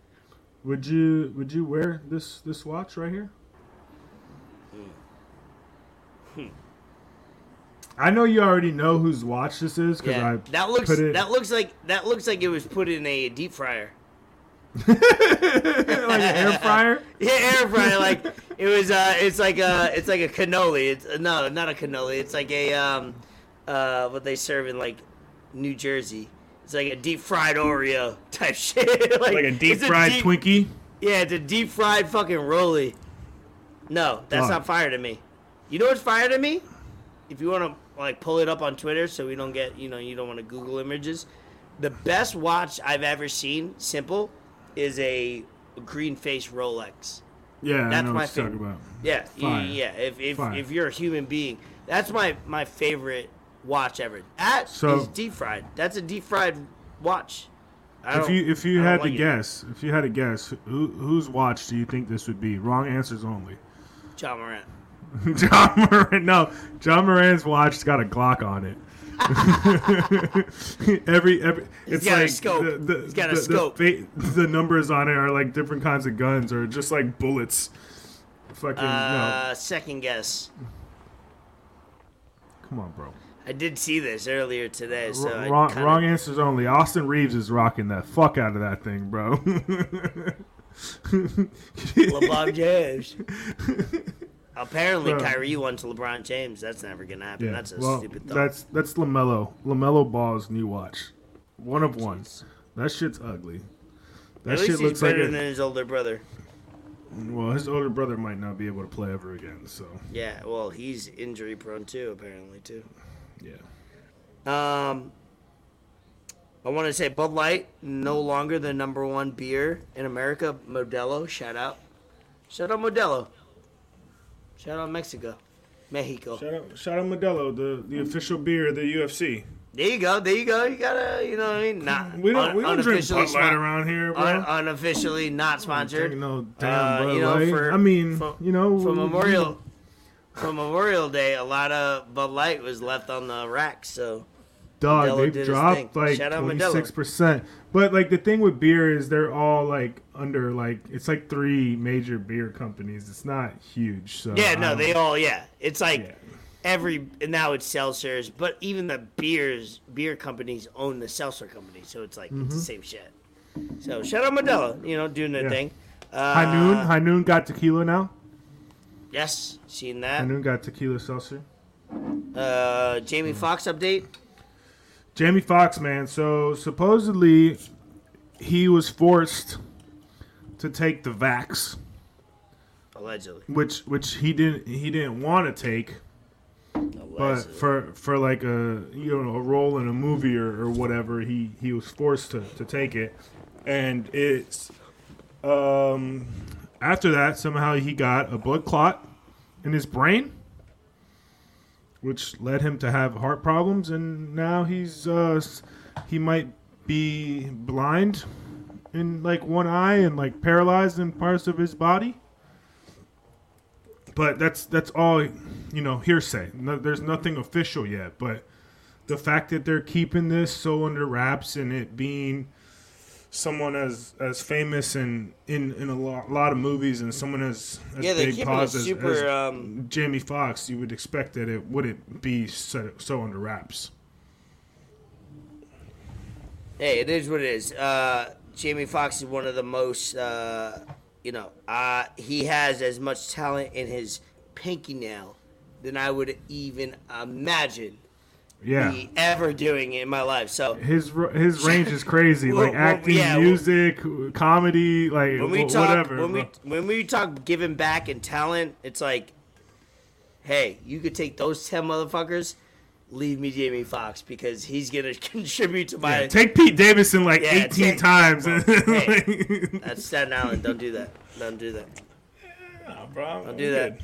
Would you would you wear this, this watch right here? Hmm. I know you already know whose watch this is because yeah. I that looks put it... that looks like that looks like it was put in a deep fryer. Like an air fryer? Yeah, air fryer. Like it was uh it's like a it's like a cannoli. It's no, not a cannoli. It's like a um Uh, what they serve in like New Jersey. It's like a deep fried Oreo type shit. like, like a deep fried a deep, Twinkie? Yeah, it's a deep fried fucking Rolly. No, that's oh. not fire to me. You know what's fire to me? If you want to like pull it up on Twitter so we don't get, you know, you don't want to Google images. The best watch I've ever seen, simple, is a green face Rolex. Yeah, that's I know my what you're talking about. Yeah, fire. yeah. If if, if you're a human being, that's my, my favorite watch ever. That so, is deep fried. That's a deep fried watch. I if you if you had to guess, if you had to guess, who whose watch do you think this would be? Wrong answers only. John Morant. John Morant. No, John Morant's watch's got a Glock on it. every every He's it's got like a scope. The, the, He's got the, a scope. The, the numbers on it are like different kinds of guns or just like bullets. Fucking uh, no. Second guess. Come on, bro. I did see this earlier today, so R- wrong, kinda... wrong answers only. Austin Reeves is rocking that fuck out of that thing, bro. LeBron James. Apparently, bro. Kyrie wants LeBron James. That's never gonna happen. Yeah. That's a well, stupid thought. That's that's LaMelo. LaMelo Ball's new watch, one of one. Jeez. That shit's ugly. That At shit least he's looks better like a... than his older brother. Well, his older brother might not be able to play ever again. So yeah, well, he's injury prone too, apparently too. Yeah. Um, I want to say Bud Light no longer the number one beer in America. Modelo, shout out, shout out Modelo. Shout out Mexico, Mexico. Shout out, shout out Modelo, the, the official beer of the U F C. There you go, there you go. You gotta, you know what I mean? Not, we don't, un, we don't drink Bud Light spon- around here, bro. Un, unofficially not sponsored. No damn uh, Bud you know, Light. For, I mean, for, you know, for Memorial, for Memorial Day, a lot of Bud Light was left on the rack. So, dog, Modelo they've dropped like twenty-six percent. But like the thing with beer is they're all like under like it's like three major beer companies. It's not huge. So yeah, no, they all yeah. It's like yeah. every and now it's seltzers, but even the beers beer companies own the seltzer company, so it's like mm-hmm. it's the same shit. So shout out Modelo, you know, doing their yeah. thing. Uh, High Noon, High Noon got tequila now. Yes, seen that. High Noon got tequila seltzer. Uh, Jamie mm. Foxx update. Jamie Foxx, man. So supposedly he was forced to take the vax, allegedly, which which he didn't he didn't want to take, allegedly. But for for like a you know a role in a movie or, or whatever, he, he was forced to, to take it, and it's um after that somehow he got a blood clot in his brain, which led him to have heart problems, and now he's uh, he might be blind in like one eye and like paralyzed in parts of his body. But that's that's all, you know, hearsay. No, there's nothing official yet. But the fact that they're keeping this so under wraps and it being someone as as famous and in, in a lot, lot of movies and someone as, as yeah, big pause as, super, as um, Jamie Foxx, you would expect that it wouldn't be so, so under wraps. Hey, it is what it is. Uh, Jamie Foxx is one of the most, uh, you know, uh, he has as much talent in his pinky nail than I would even imagine. Yeah, me ever doing in my life. So his his range is crazy, well, like acting, well, yeah, music, well, comedy, like when we talk, whatever. When we, when we talk giving back and talent, it's like, hey, you could take those ten motherfuckers, leave me Jamie Foxx because he's gonna contribute to my. Yeah, take Pete Davidson like yeah, eighteen take, times. Well, hey, that's Staten Island. Don't do that. Don't do that. Yeah, bro, don't do that.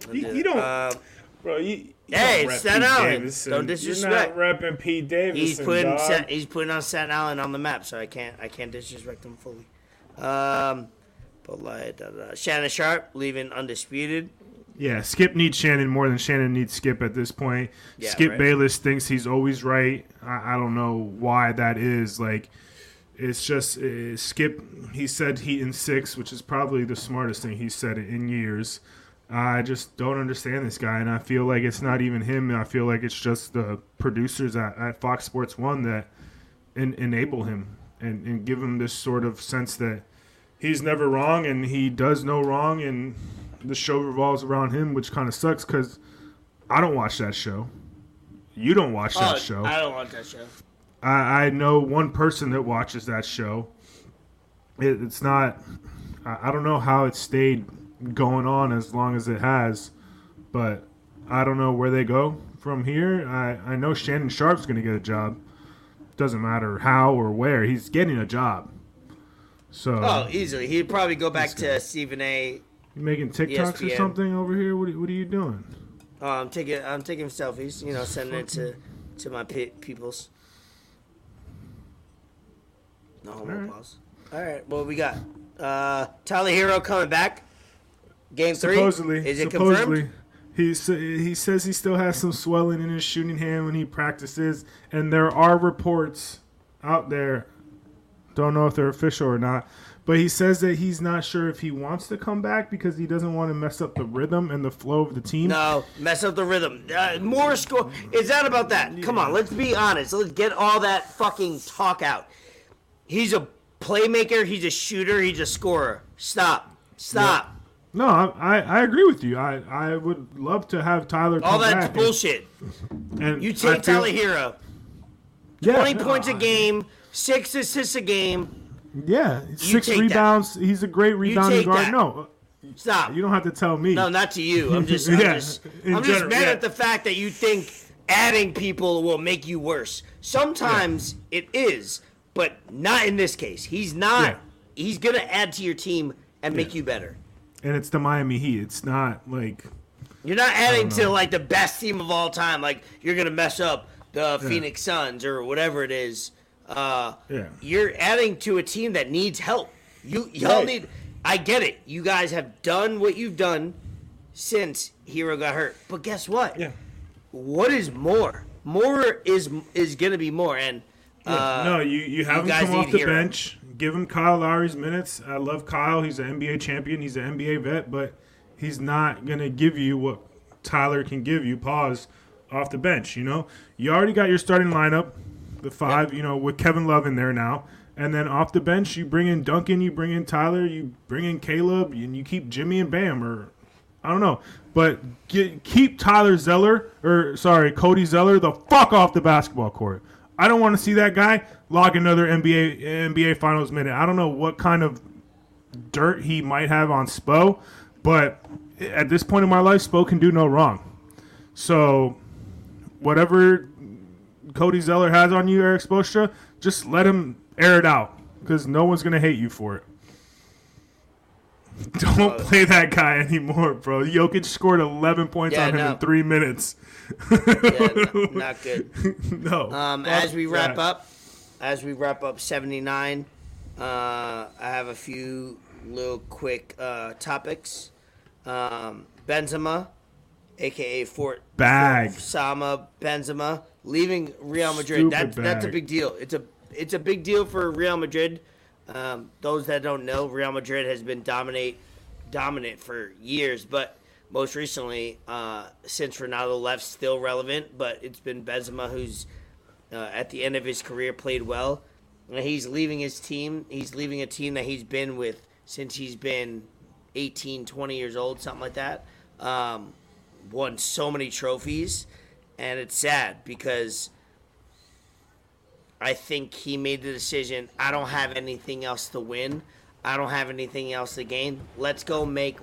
Don't you, do that. You don't, um, bro. You. You hey, it's Staten Island. Don't disrespect. You're not repping Pete Davidson. He's putting Sa- he's putting on Staten Island on the map, so I can't I can't disrespect him fully. Um, but like da, da, da. Shannon Sharp leaving undisputed. Yeah, Skip needs Shannon more than Shannon needs Skip at this point. Yeah, Skip right. Bayless thinks he's always right. I, I don't know why that is. Like, it's just uh, Skip. He said Heat in six, which is probably the smartest thing he said in years. I just don't understand this guy, and I feel like it's not even him. I feel like it's just the producers at, at Fox Sports One that en- enable him and, and give him this sort of sense that he's never wrong and he does no wrong, and the show revolves around him, which kind of sucks because I don't watch that show. You don't watch that oh, show. I don't watch that show. I, I know one person that watches that show. It, it's not – I don't know how it stayed – going on as long as it has, but I don't know where they go from here. I, I know Shannon Sharp's going to get a job. Doesn't matter how or where. He's getting a job. So oh, easily. He'd probably go back to Stephen A. You making TikToks E S P N. Or something over here? What are, what are you doing? Oh, I'm taking I'm taking selfies, you know, sending it to, to my pe- peoples. No homo right. Pause. All right, what well, we got? Uh, Tyler Herro coming back. Game three? Supposedly, is it supposedly, confirmed? He, he says he still has some swelling in his shooting hand when he practices, and there are reports out there, don't know if they're official or not, But he says that he's not sure if he wants to come back because he doesn't want to mess up the rhythm and the flow of the team. No, mess up the rhythm. Uh, more score. It's not about that. Come on, let's be honest. Let's get all that fucking talk out. He's a playmaker. He's a shooter. He's a scorer. Stop. Stop. Yeah. No, I, I agree with you. I, I would love to have Tyler come all back. All that's bullshit. And, and you take Tyler Herro. Yeah, twenty no, points a game, six assists a game. Yeah, six rebounds. That. He's a great rebounding guard. That. No, stop. You don't have to tell me. No, not to you. I'm just, I'm yeah, just, I'm just general, mad yeah. at the fact that you think adding people will make you worse. Sometimes yeah. it is, but not in this case. He's not. Yeah. He's gonna add to your team and yeah. make you better. And it's the Miami Heat. It's not like you're not adding to like the best team of all time. Like you're gonna mess up the yeah. Phoenix Suns or whatever it is. Uh, yeah. You're adding to a team that needs help. You y'all right. need. I get it. You guys have done what you've done since Herro got hurt. But guess what? Yeah. What is more? More is is gonna be more. And uh, no, you you have you him come off the Herro. bench. Give him Kyle Lowry's minutes. I love Kyle. He's an N B A champion. He's an N B A vet. But he's not gonna give you what Tyler can give you. Pause. Off the bench, you know. You already got your starting lineup. The five, yep. you know, with Kevin Love in there now. And then off the bench, you bring in Duncan, you bring in Tyler, you bring in Caleb, and you keep Jimmy and Bam, or I don't know. But get, keep Tyler Zeller, or sorry, Cody Zeller, the fuck off the basketball court. I don't want to see that guy log another N B A N B A Finals minute. I don't know what kind of dirt he might have on Spo, but at this point in my life, Spo can do no wrong. So whatever Cody Zeller has on you, Eric Spoelstra, just let him air it out because no one's going to hate you for it. Don't play that guy anymore, bro. Jokic scored eleven points yeah, on him no. in three minutes. yeah, no, not good. No. Um, as we wrap yeah. up, as we wrap up seventy-nine, uh, I have a few little quick uh, topics. Um, Benzema, a k a. Fort, Bag. Fort Sama Benzema. Leaving Real Madrid, that's, that's a big deal. It's a it's a big deal for Real Madrid. Um, those that don't know, Real Madrid has been dominate, dominant for years, but most recently, uh, since Ronaldo left, still relevant, but it's been Benzema who's uh, at the end of his career played well. And he's leaving his team. He's leaving a team that he's been with since he's been eighteen, twenty years old, something like that. Um, won so many trophies. And it's sad because I think he made the decision, I don't have anything else to win. I don't have anything else to gain. Let's go make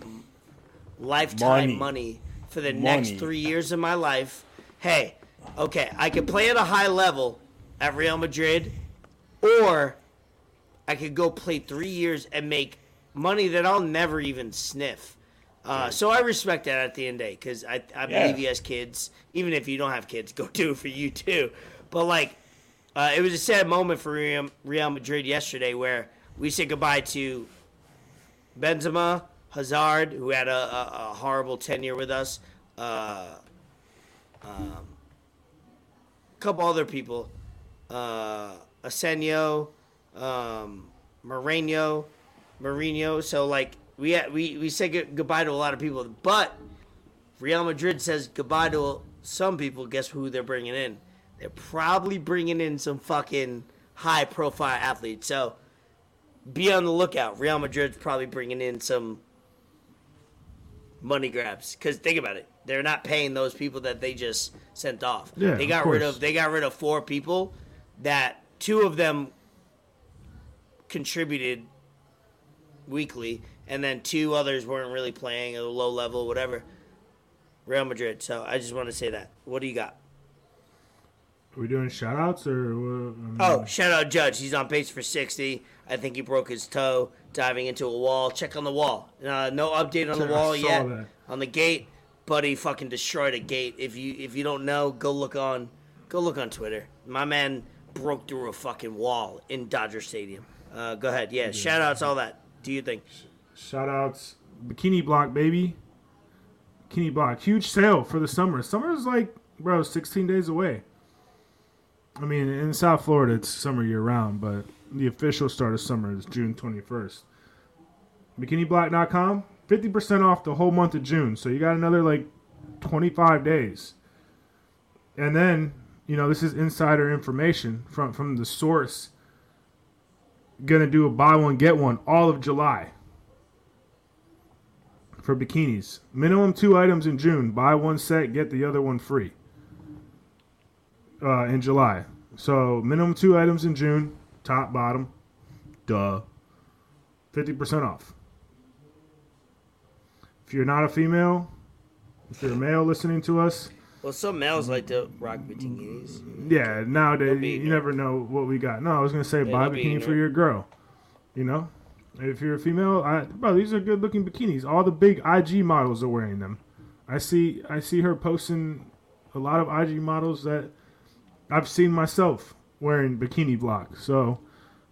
lifetime money, money for the money. next three years of my life. Hey, okay, I could play at a high level at Real Madrid, or I could go play three years and make money that I'll never even sniff. Uh, so I respect that at the end of the day because I, I yeah. believe he has kids. Even if you don't have kids, go do it for you too. But, like, uh, it was a sad moment for Real Madrid yesterday where we said goodbye to Benzema, Hazard, who had a, a, a horrible tenure with us, uh, um, a couple other people, uh, Asenio, um, Mourinho, Mourinho. So, like, We, we we say goodbye to a lot of people, but Real Madrid says goodbye to some people. Guess who they're bringing in? They're probably bringing in some fucking high-profile athletes. So be on the lookout. Real Madrid's probably bringing in some money grabs. Because think about it, they're not paying those people that they just sent off. Yeah, they got of rid of they got rid of four people that two of them contributed weekly. And then two others weren't really playing at a low level, whatever. Real Madrid. So I just want to say that. What do you got? Are we doing shout-outs? Or what? Oh, shout-out Judge. He's on pace for sixty. I think he broke his toe diving into a wall. Check on the wall. Uh, no update on the wall yet. That. On the gate, buddy fucking destroyed a gate. If you if you don't know, go look on go look on Twitter. My man broke through a fucking wall in Dodger Stadium. Uh, go ahead. Yeah, yeah. Shout-outs, all that. Do you think? Shoutouts, Bikini Block, baby. Bikini Block. Huge sale for the summer. Summer's like, bro, sixteen days away. I mean, in South Florida, it's summer year round, but the official start of summer is June twenty-first. bikini black dot com, fifty percent off the whole month of June. So you got another like twenty-five days. And then, you know, this is insider information from, from the source. Going to do a buy one, get one all of July for bikinis. Minimum two items in June. Buy one set, get the other one free uh, in July. So minimum two items in June, top, bottom, duh, fifty percent off. If you're not a female, if you're a male listening to us. Well, some males like to rock bikinis. Yeah, nowadays, you never know what we got. No, I was going to say, yeah, buy a bikini for your girl. You know? If you're a female, I, bro, these are good-looking bikinis. All the big I G models are wearing them. I see I see her posting a lot of I G models that I've seen myself wearing bikini blocks. So,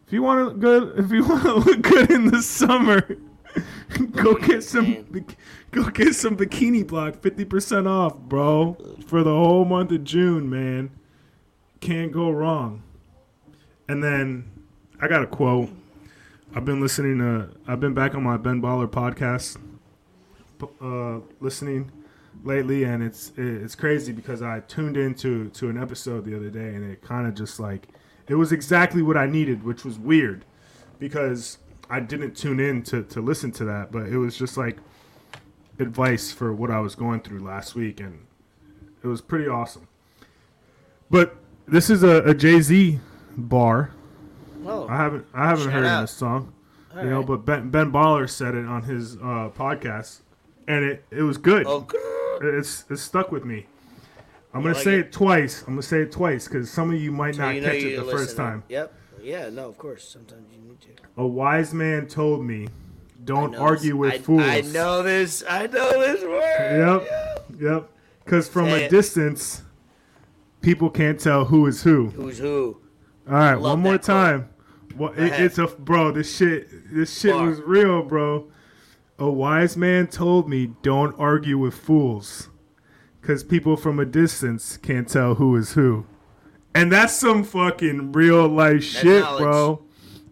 if you want to good, if you want to look good in the summer, go get some go get some bikini block, fifty percent off, bro, for the whole month of June, man. Can't go wrong. And then I got a quote. I've been listening to, I've been back on my Ben Baller podcast, uh, listening lately, and it's it's crazy because I tuned into to an episode the other day, and it kind of just like, it was exactly what I needed, which was weird because I didn't tune in to, to listen to that, but it was just like advice for what I was going through last week, and it was pretty awesome. But this is a, a Jay-Z bar. Oh, I haven't I haven't Shout heard out. This song, All you know. Right. But Ben Ben Baller said it on his uh, podcast, and it, it was good. Oh, good. It's it stuck with me. I'm you gonna like say it? it twice. I'm gonna say it twice because some of you might so not you catch it the listening. first time. Yep. Yeah. No. Of course. Sometimes you need to. A wise man told me, "Don't argue this. with I, fools." I know this. I know this word. Yep. Yep. Because yep. from say a it. distance, people can't tell who is who. Who's who. All right, Love one more time. Well, it, it's a bro. This shit, this shit Bar. was real, bro. A wise man told me, "Don't argue with fools, because people from a distance can't tell who is who," and that's some fucking real life shit, knowledge. bro.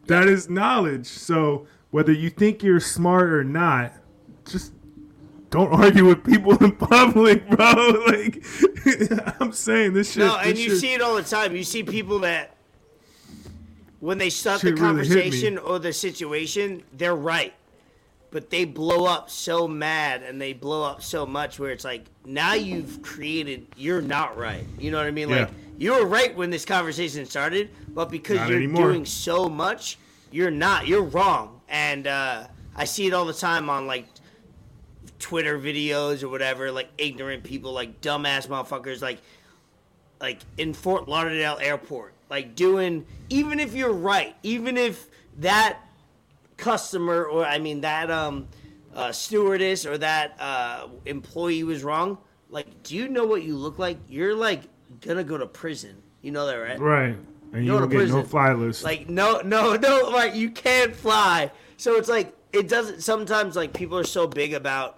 That yeah. is knowledge. So whether you think you're smart or not, just don't argue with people in public, bro. Like I'm saying, this shit. No, this and you shit, see it all the time. You see people that. When they start she the conversation really or the situation, they're right. But they blow up so mad and they blow up so much where it's like, now you've created, you're not right. You know what I mean? Yeah. Like, you were right when this conversation started, but because not you're anymore. doing so much, you're not. You're wrong. And uh, I see it all the time on, like, Twitter videos or whatever, like, ignorant people, like, dumbass motherfuckers, like, like in Fort Lauderdale Airport. Like doing, even if you're right, even if that customer or I mean that um, uh, stewardess or that uh, employee was wrong, like, do you know what you look like? You're like gonna go to prison. You know that, right? Right. And you, you don't get no fly list. Like no, no, no. Like you can't fly. So it's like it doesn't. Sometimes like people are so big about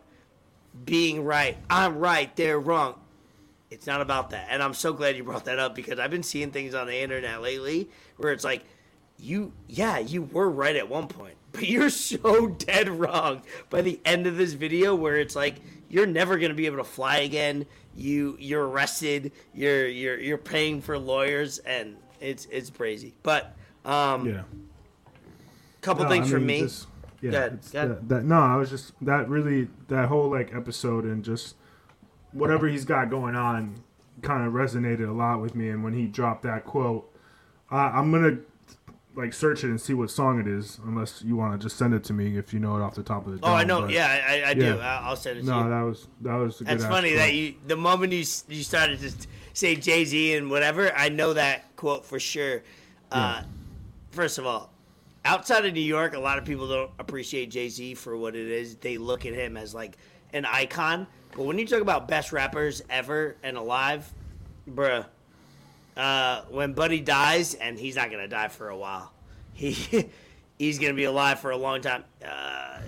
being right. I'm right. They're wrong. It's not about that. And I'm so glad you brought that up because I've been seeing things on the internet lately where it's like, you, yeah, you were right at one point, but you're so dead wrong by the end of this video where it's like, you're never going to be able to fly again. You, you're arrested. You're, you're, you're paying for lawyers and it's, it's crazy. But, um, yeah. couple no, things I mean, from me. Just, yeah. Go ahead, go ahead. That, that, no, I was just, that really, that whole like episode and just, whatever he's got going on kind of resonated a lot with me. And when he dropped that quote, uh, I'm going to like search it and see what song it is, unless you want to just send it to me if you know it off the top of the dome. Oh, I know. But, yeah, I, I do. Yeah. I'll send it to no, you. No, that was, that was a good That's funny quote. That you, the moment you, you started to say Jay-Z and whatever, I know that quote for sure. Uh, yeah. First of all, outside of New York, a lot of people don't appreciate Jay-Z for what it is. They look at him as like an icon. But when you talk about best rappers ever and alive, bruh, uh, when Buddy dies, and he's not going to die for a while, he he's going to be alive for a long time. Uh,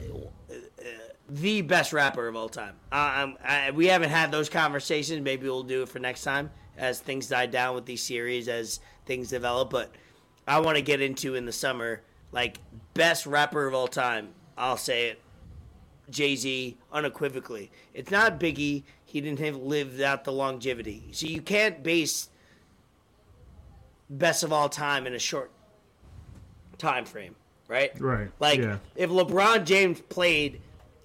the best rapper of all time. Um, I, we haven't had those conversations. Maybe we'll do it for next time as things die down with these series, as things develop. But I want to get into in the summer, like, best rapper of all time I'll say it, Jay-Z, unequivocally. It's not Biggie. He didn't have lived out the longevity. So you can't base best of all time in a short time frame, right? Right. Like, yeah. If LeBron James played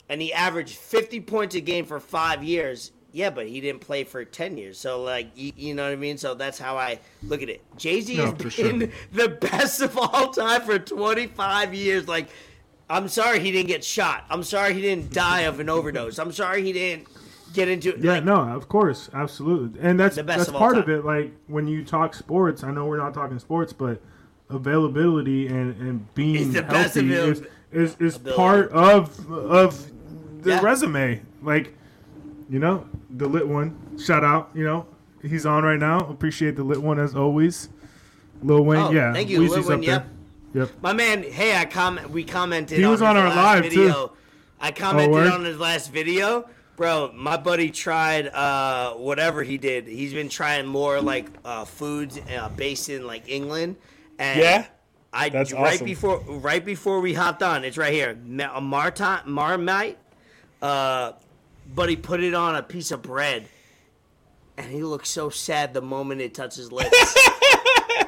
and he averaged fifty points a game for five years, yeah, but he didn't play for ten years. So, like, you, you know what I mean? So that's how I look at it. Jay-Z no, has been sure. the best of all time for twenty-five years. Like, I'm sorry he didn't get shot. I'm sorry he didn't die of an overdose. I'm sorry he didn't get into it. Yeah, like, no, of course. Absolutely. And that's, that's of part of it. Like, when you talk sports, I know we're not talking sports, but availability and, and being healthy is, is, is part of of the yeah. resume. Like, you know, the Lit One, shout out, you know, he's on right now. Appreciate the Lit One as always. Lil Wayne, oh, yeah. Thank you, Weezy's Lil Wayne, yep. There. Yep. My man, hey, I comment. We commented. He was on, on our live video. Too. I commented oh, on his last video, bro. My buddy tried uh, whatever he did. He's been trying more like uh, foods uh, based in like England. And yeah, I that's right awesome. before right before we hopped on. It's right here, Marta, Marmite. Uh, buddy put it on a piece of bread, and he looked so sad the moment it touched his lips.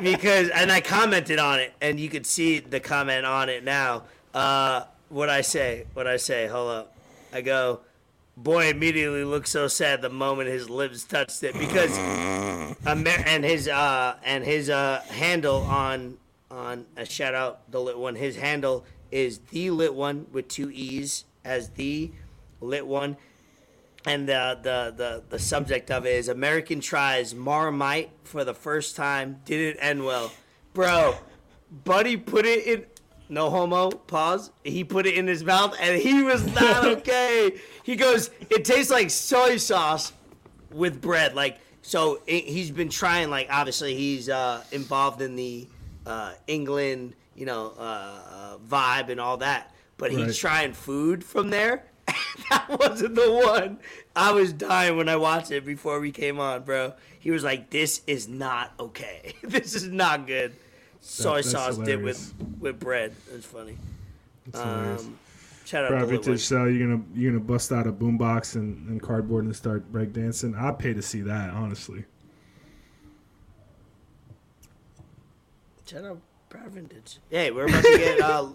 Because, and I commented on it, and you could see the comment on it now. Uh, what I say, what I say, hold up. I go, boy immediately looked so sad the moment his lips touched it. Because, Amer- and his uh, and his uh, handle on, on a shout out, the Lit One, his handle is the Lit One with two E's as the Lit One. And the, the, the, the subject of it is American tries Marmite for the first time. Didn't end well. Bro, buddy put it in. No homo. Pause. He put it in his mouth and he was not okay. He goes, it tastes like soy sauce with bread. Like, so it, he's been trying, like, obviously he's uh, involved in the uh, England, you know, uh, uh, vibe and all that. But he's right. trying food from there. That wasn't the one. I was dying when I watched it before we came on, bro. He was like, this is not okay. This is not good. Soy that, sauce did with, with bread. It's funny. That's um, shout out Broward Vintage style. You're gonna you're gonna bust out a boombox and, and cardboard and start breakdancing. I'd pay to see that, honestly. Shout out Broward Vintage. Hey, we're about to get uh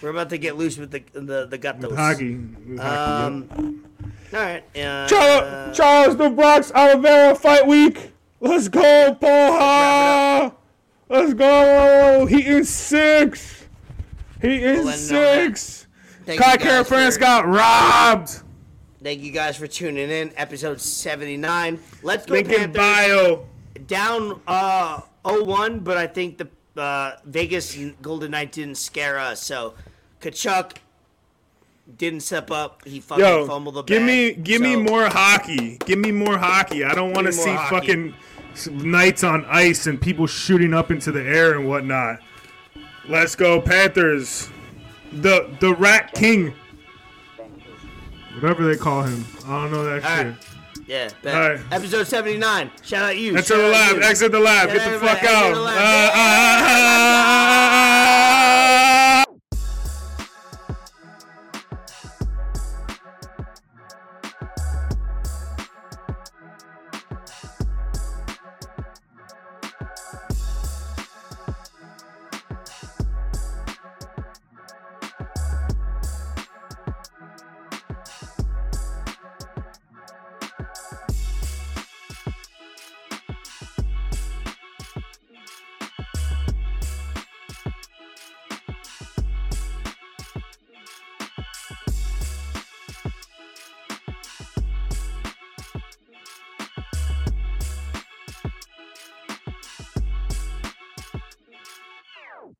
We're about to get loose with the the, the guttos. With hockey. With um, hockey, yeah. All right. Uh, Charles, uh, Charles the Bronx Oliveira fight week. Let's go, Poha. Let's go. He is six. He is well, six. Kai Kara France got robbed. Thank you guys for tuning in. Episode seventy-nine. Let's go. Lincoln Bio. Down uh, oh one, but I think the Uh, Vegas Golden Knights didn't scare us, so Kachuk didn't step up. He fucking Yo, fumbled the bag. Give me, give so. me more hockey. Give me more hockey. I don't want to see hockey. fucking Knights on ice and people shooting up into the air and whatnot. Let's go Panthers. The the Rat King, whatever they call him. I don't know that All shit. Right. Yeah, right. Episode seventy-nine. Shout out you. Enter the lab. Exit the lab. Shout Get the fuck out. Uh, uh, uh, uh.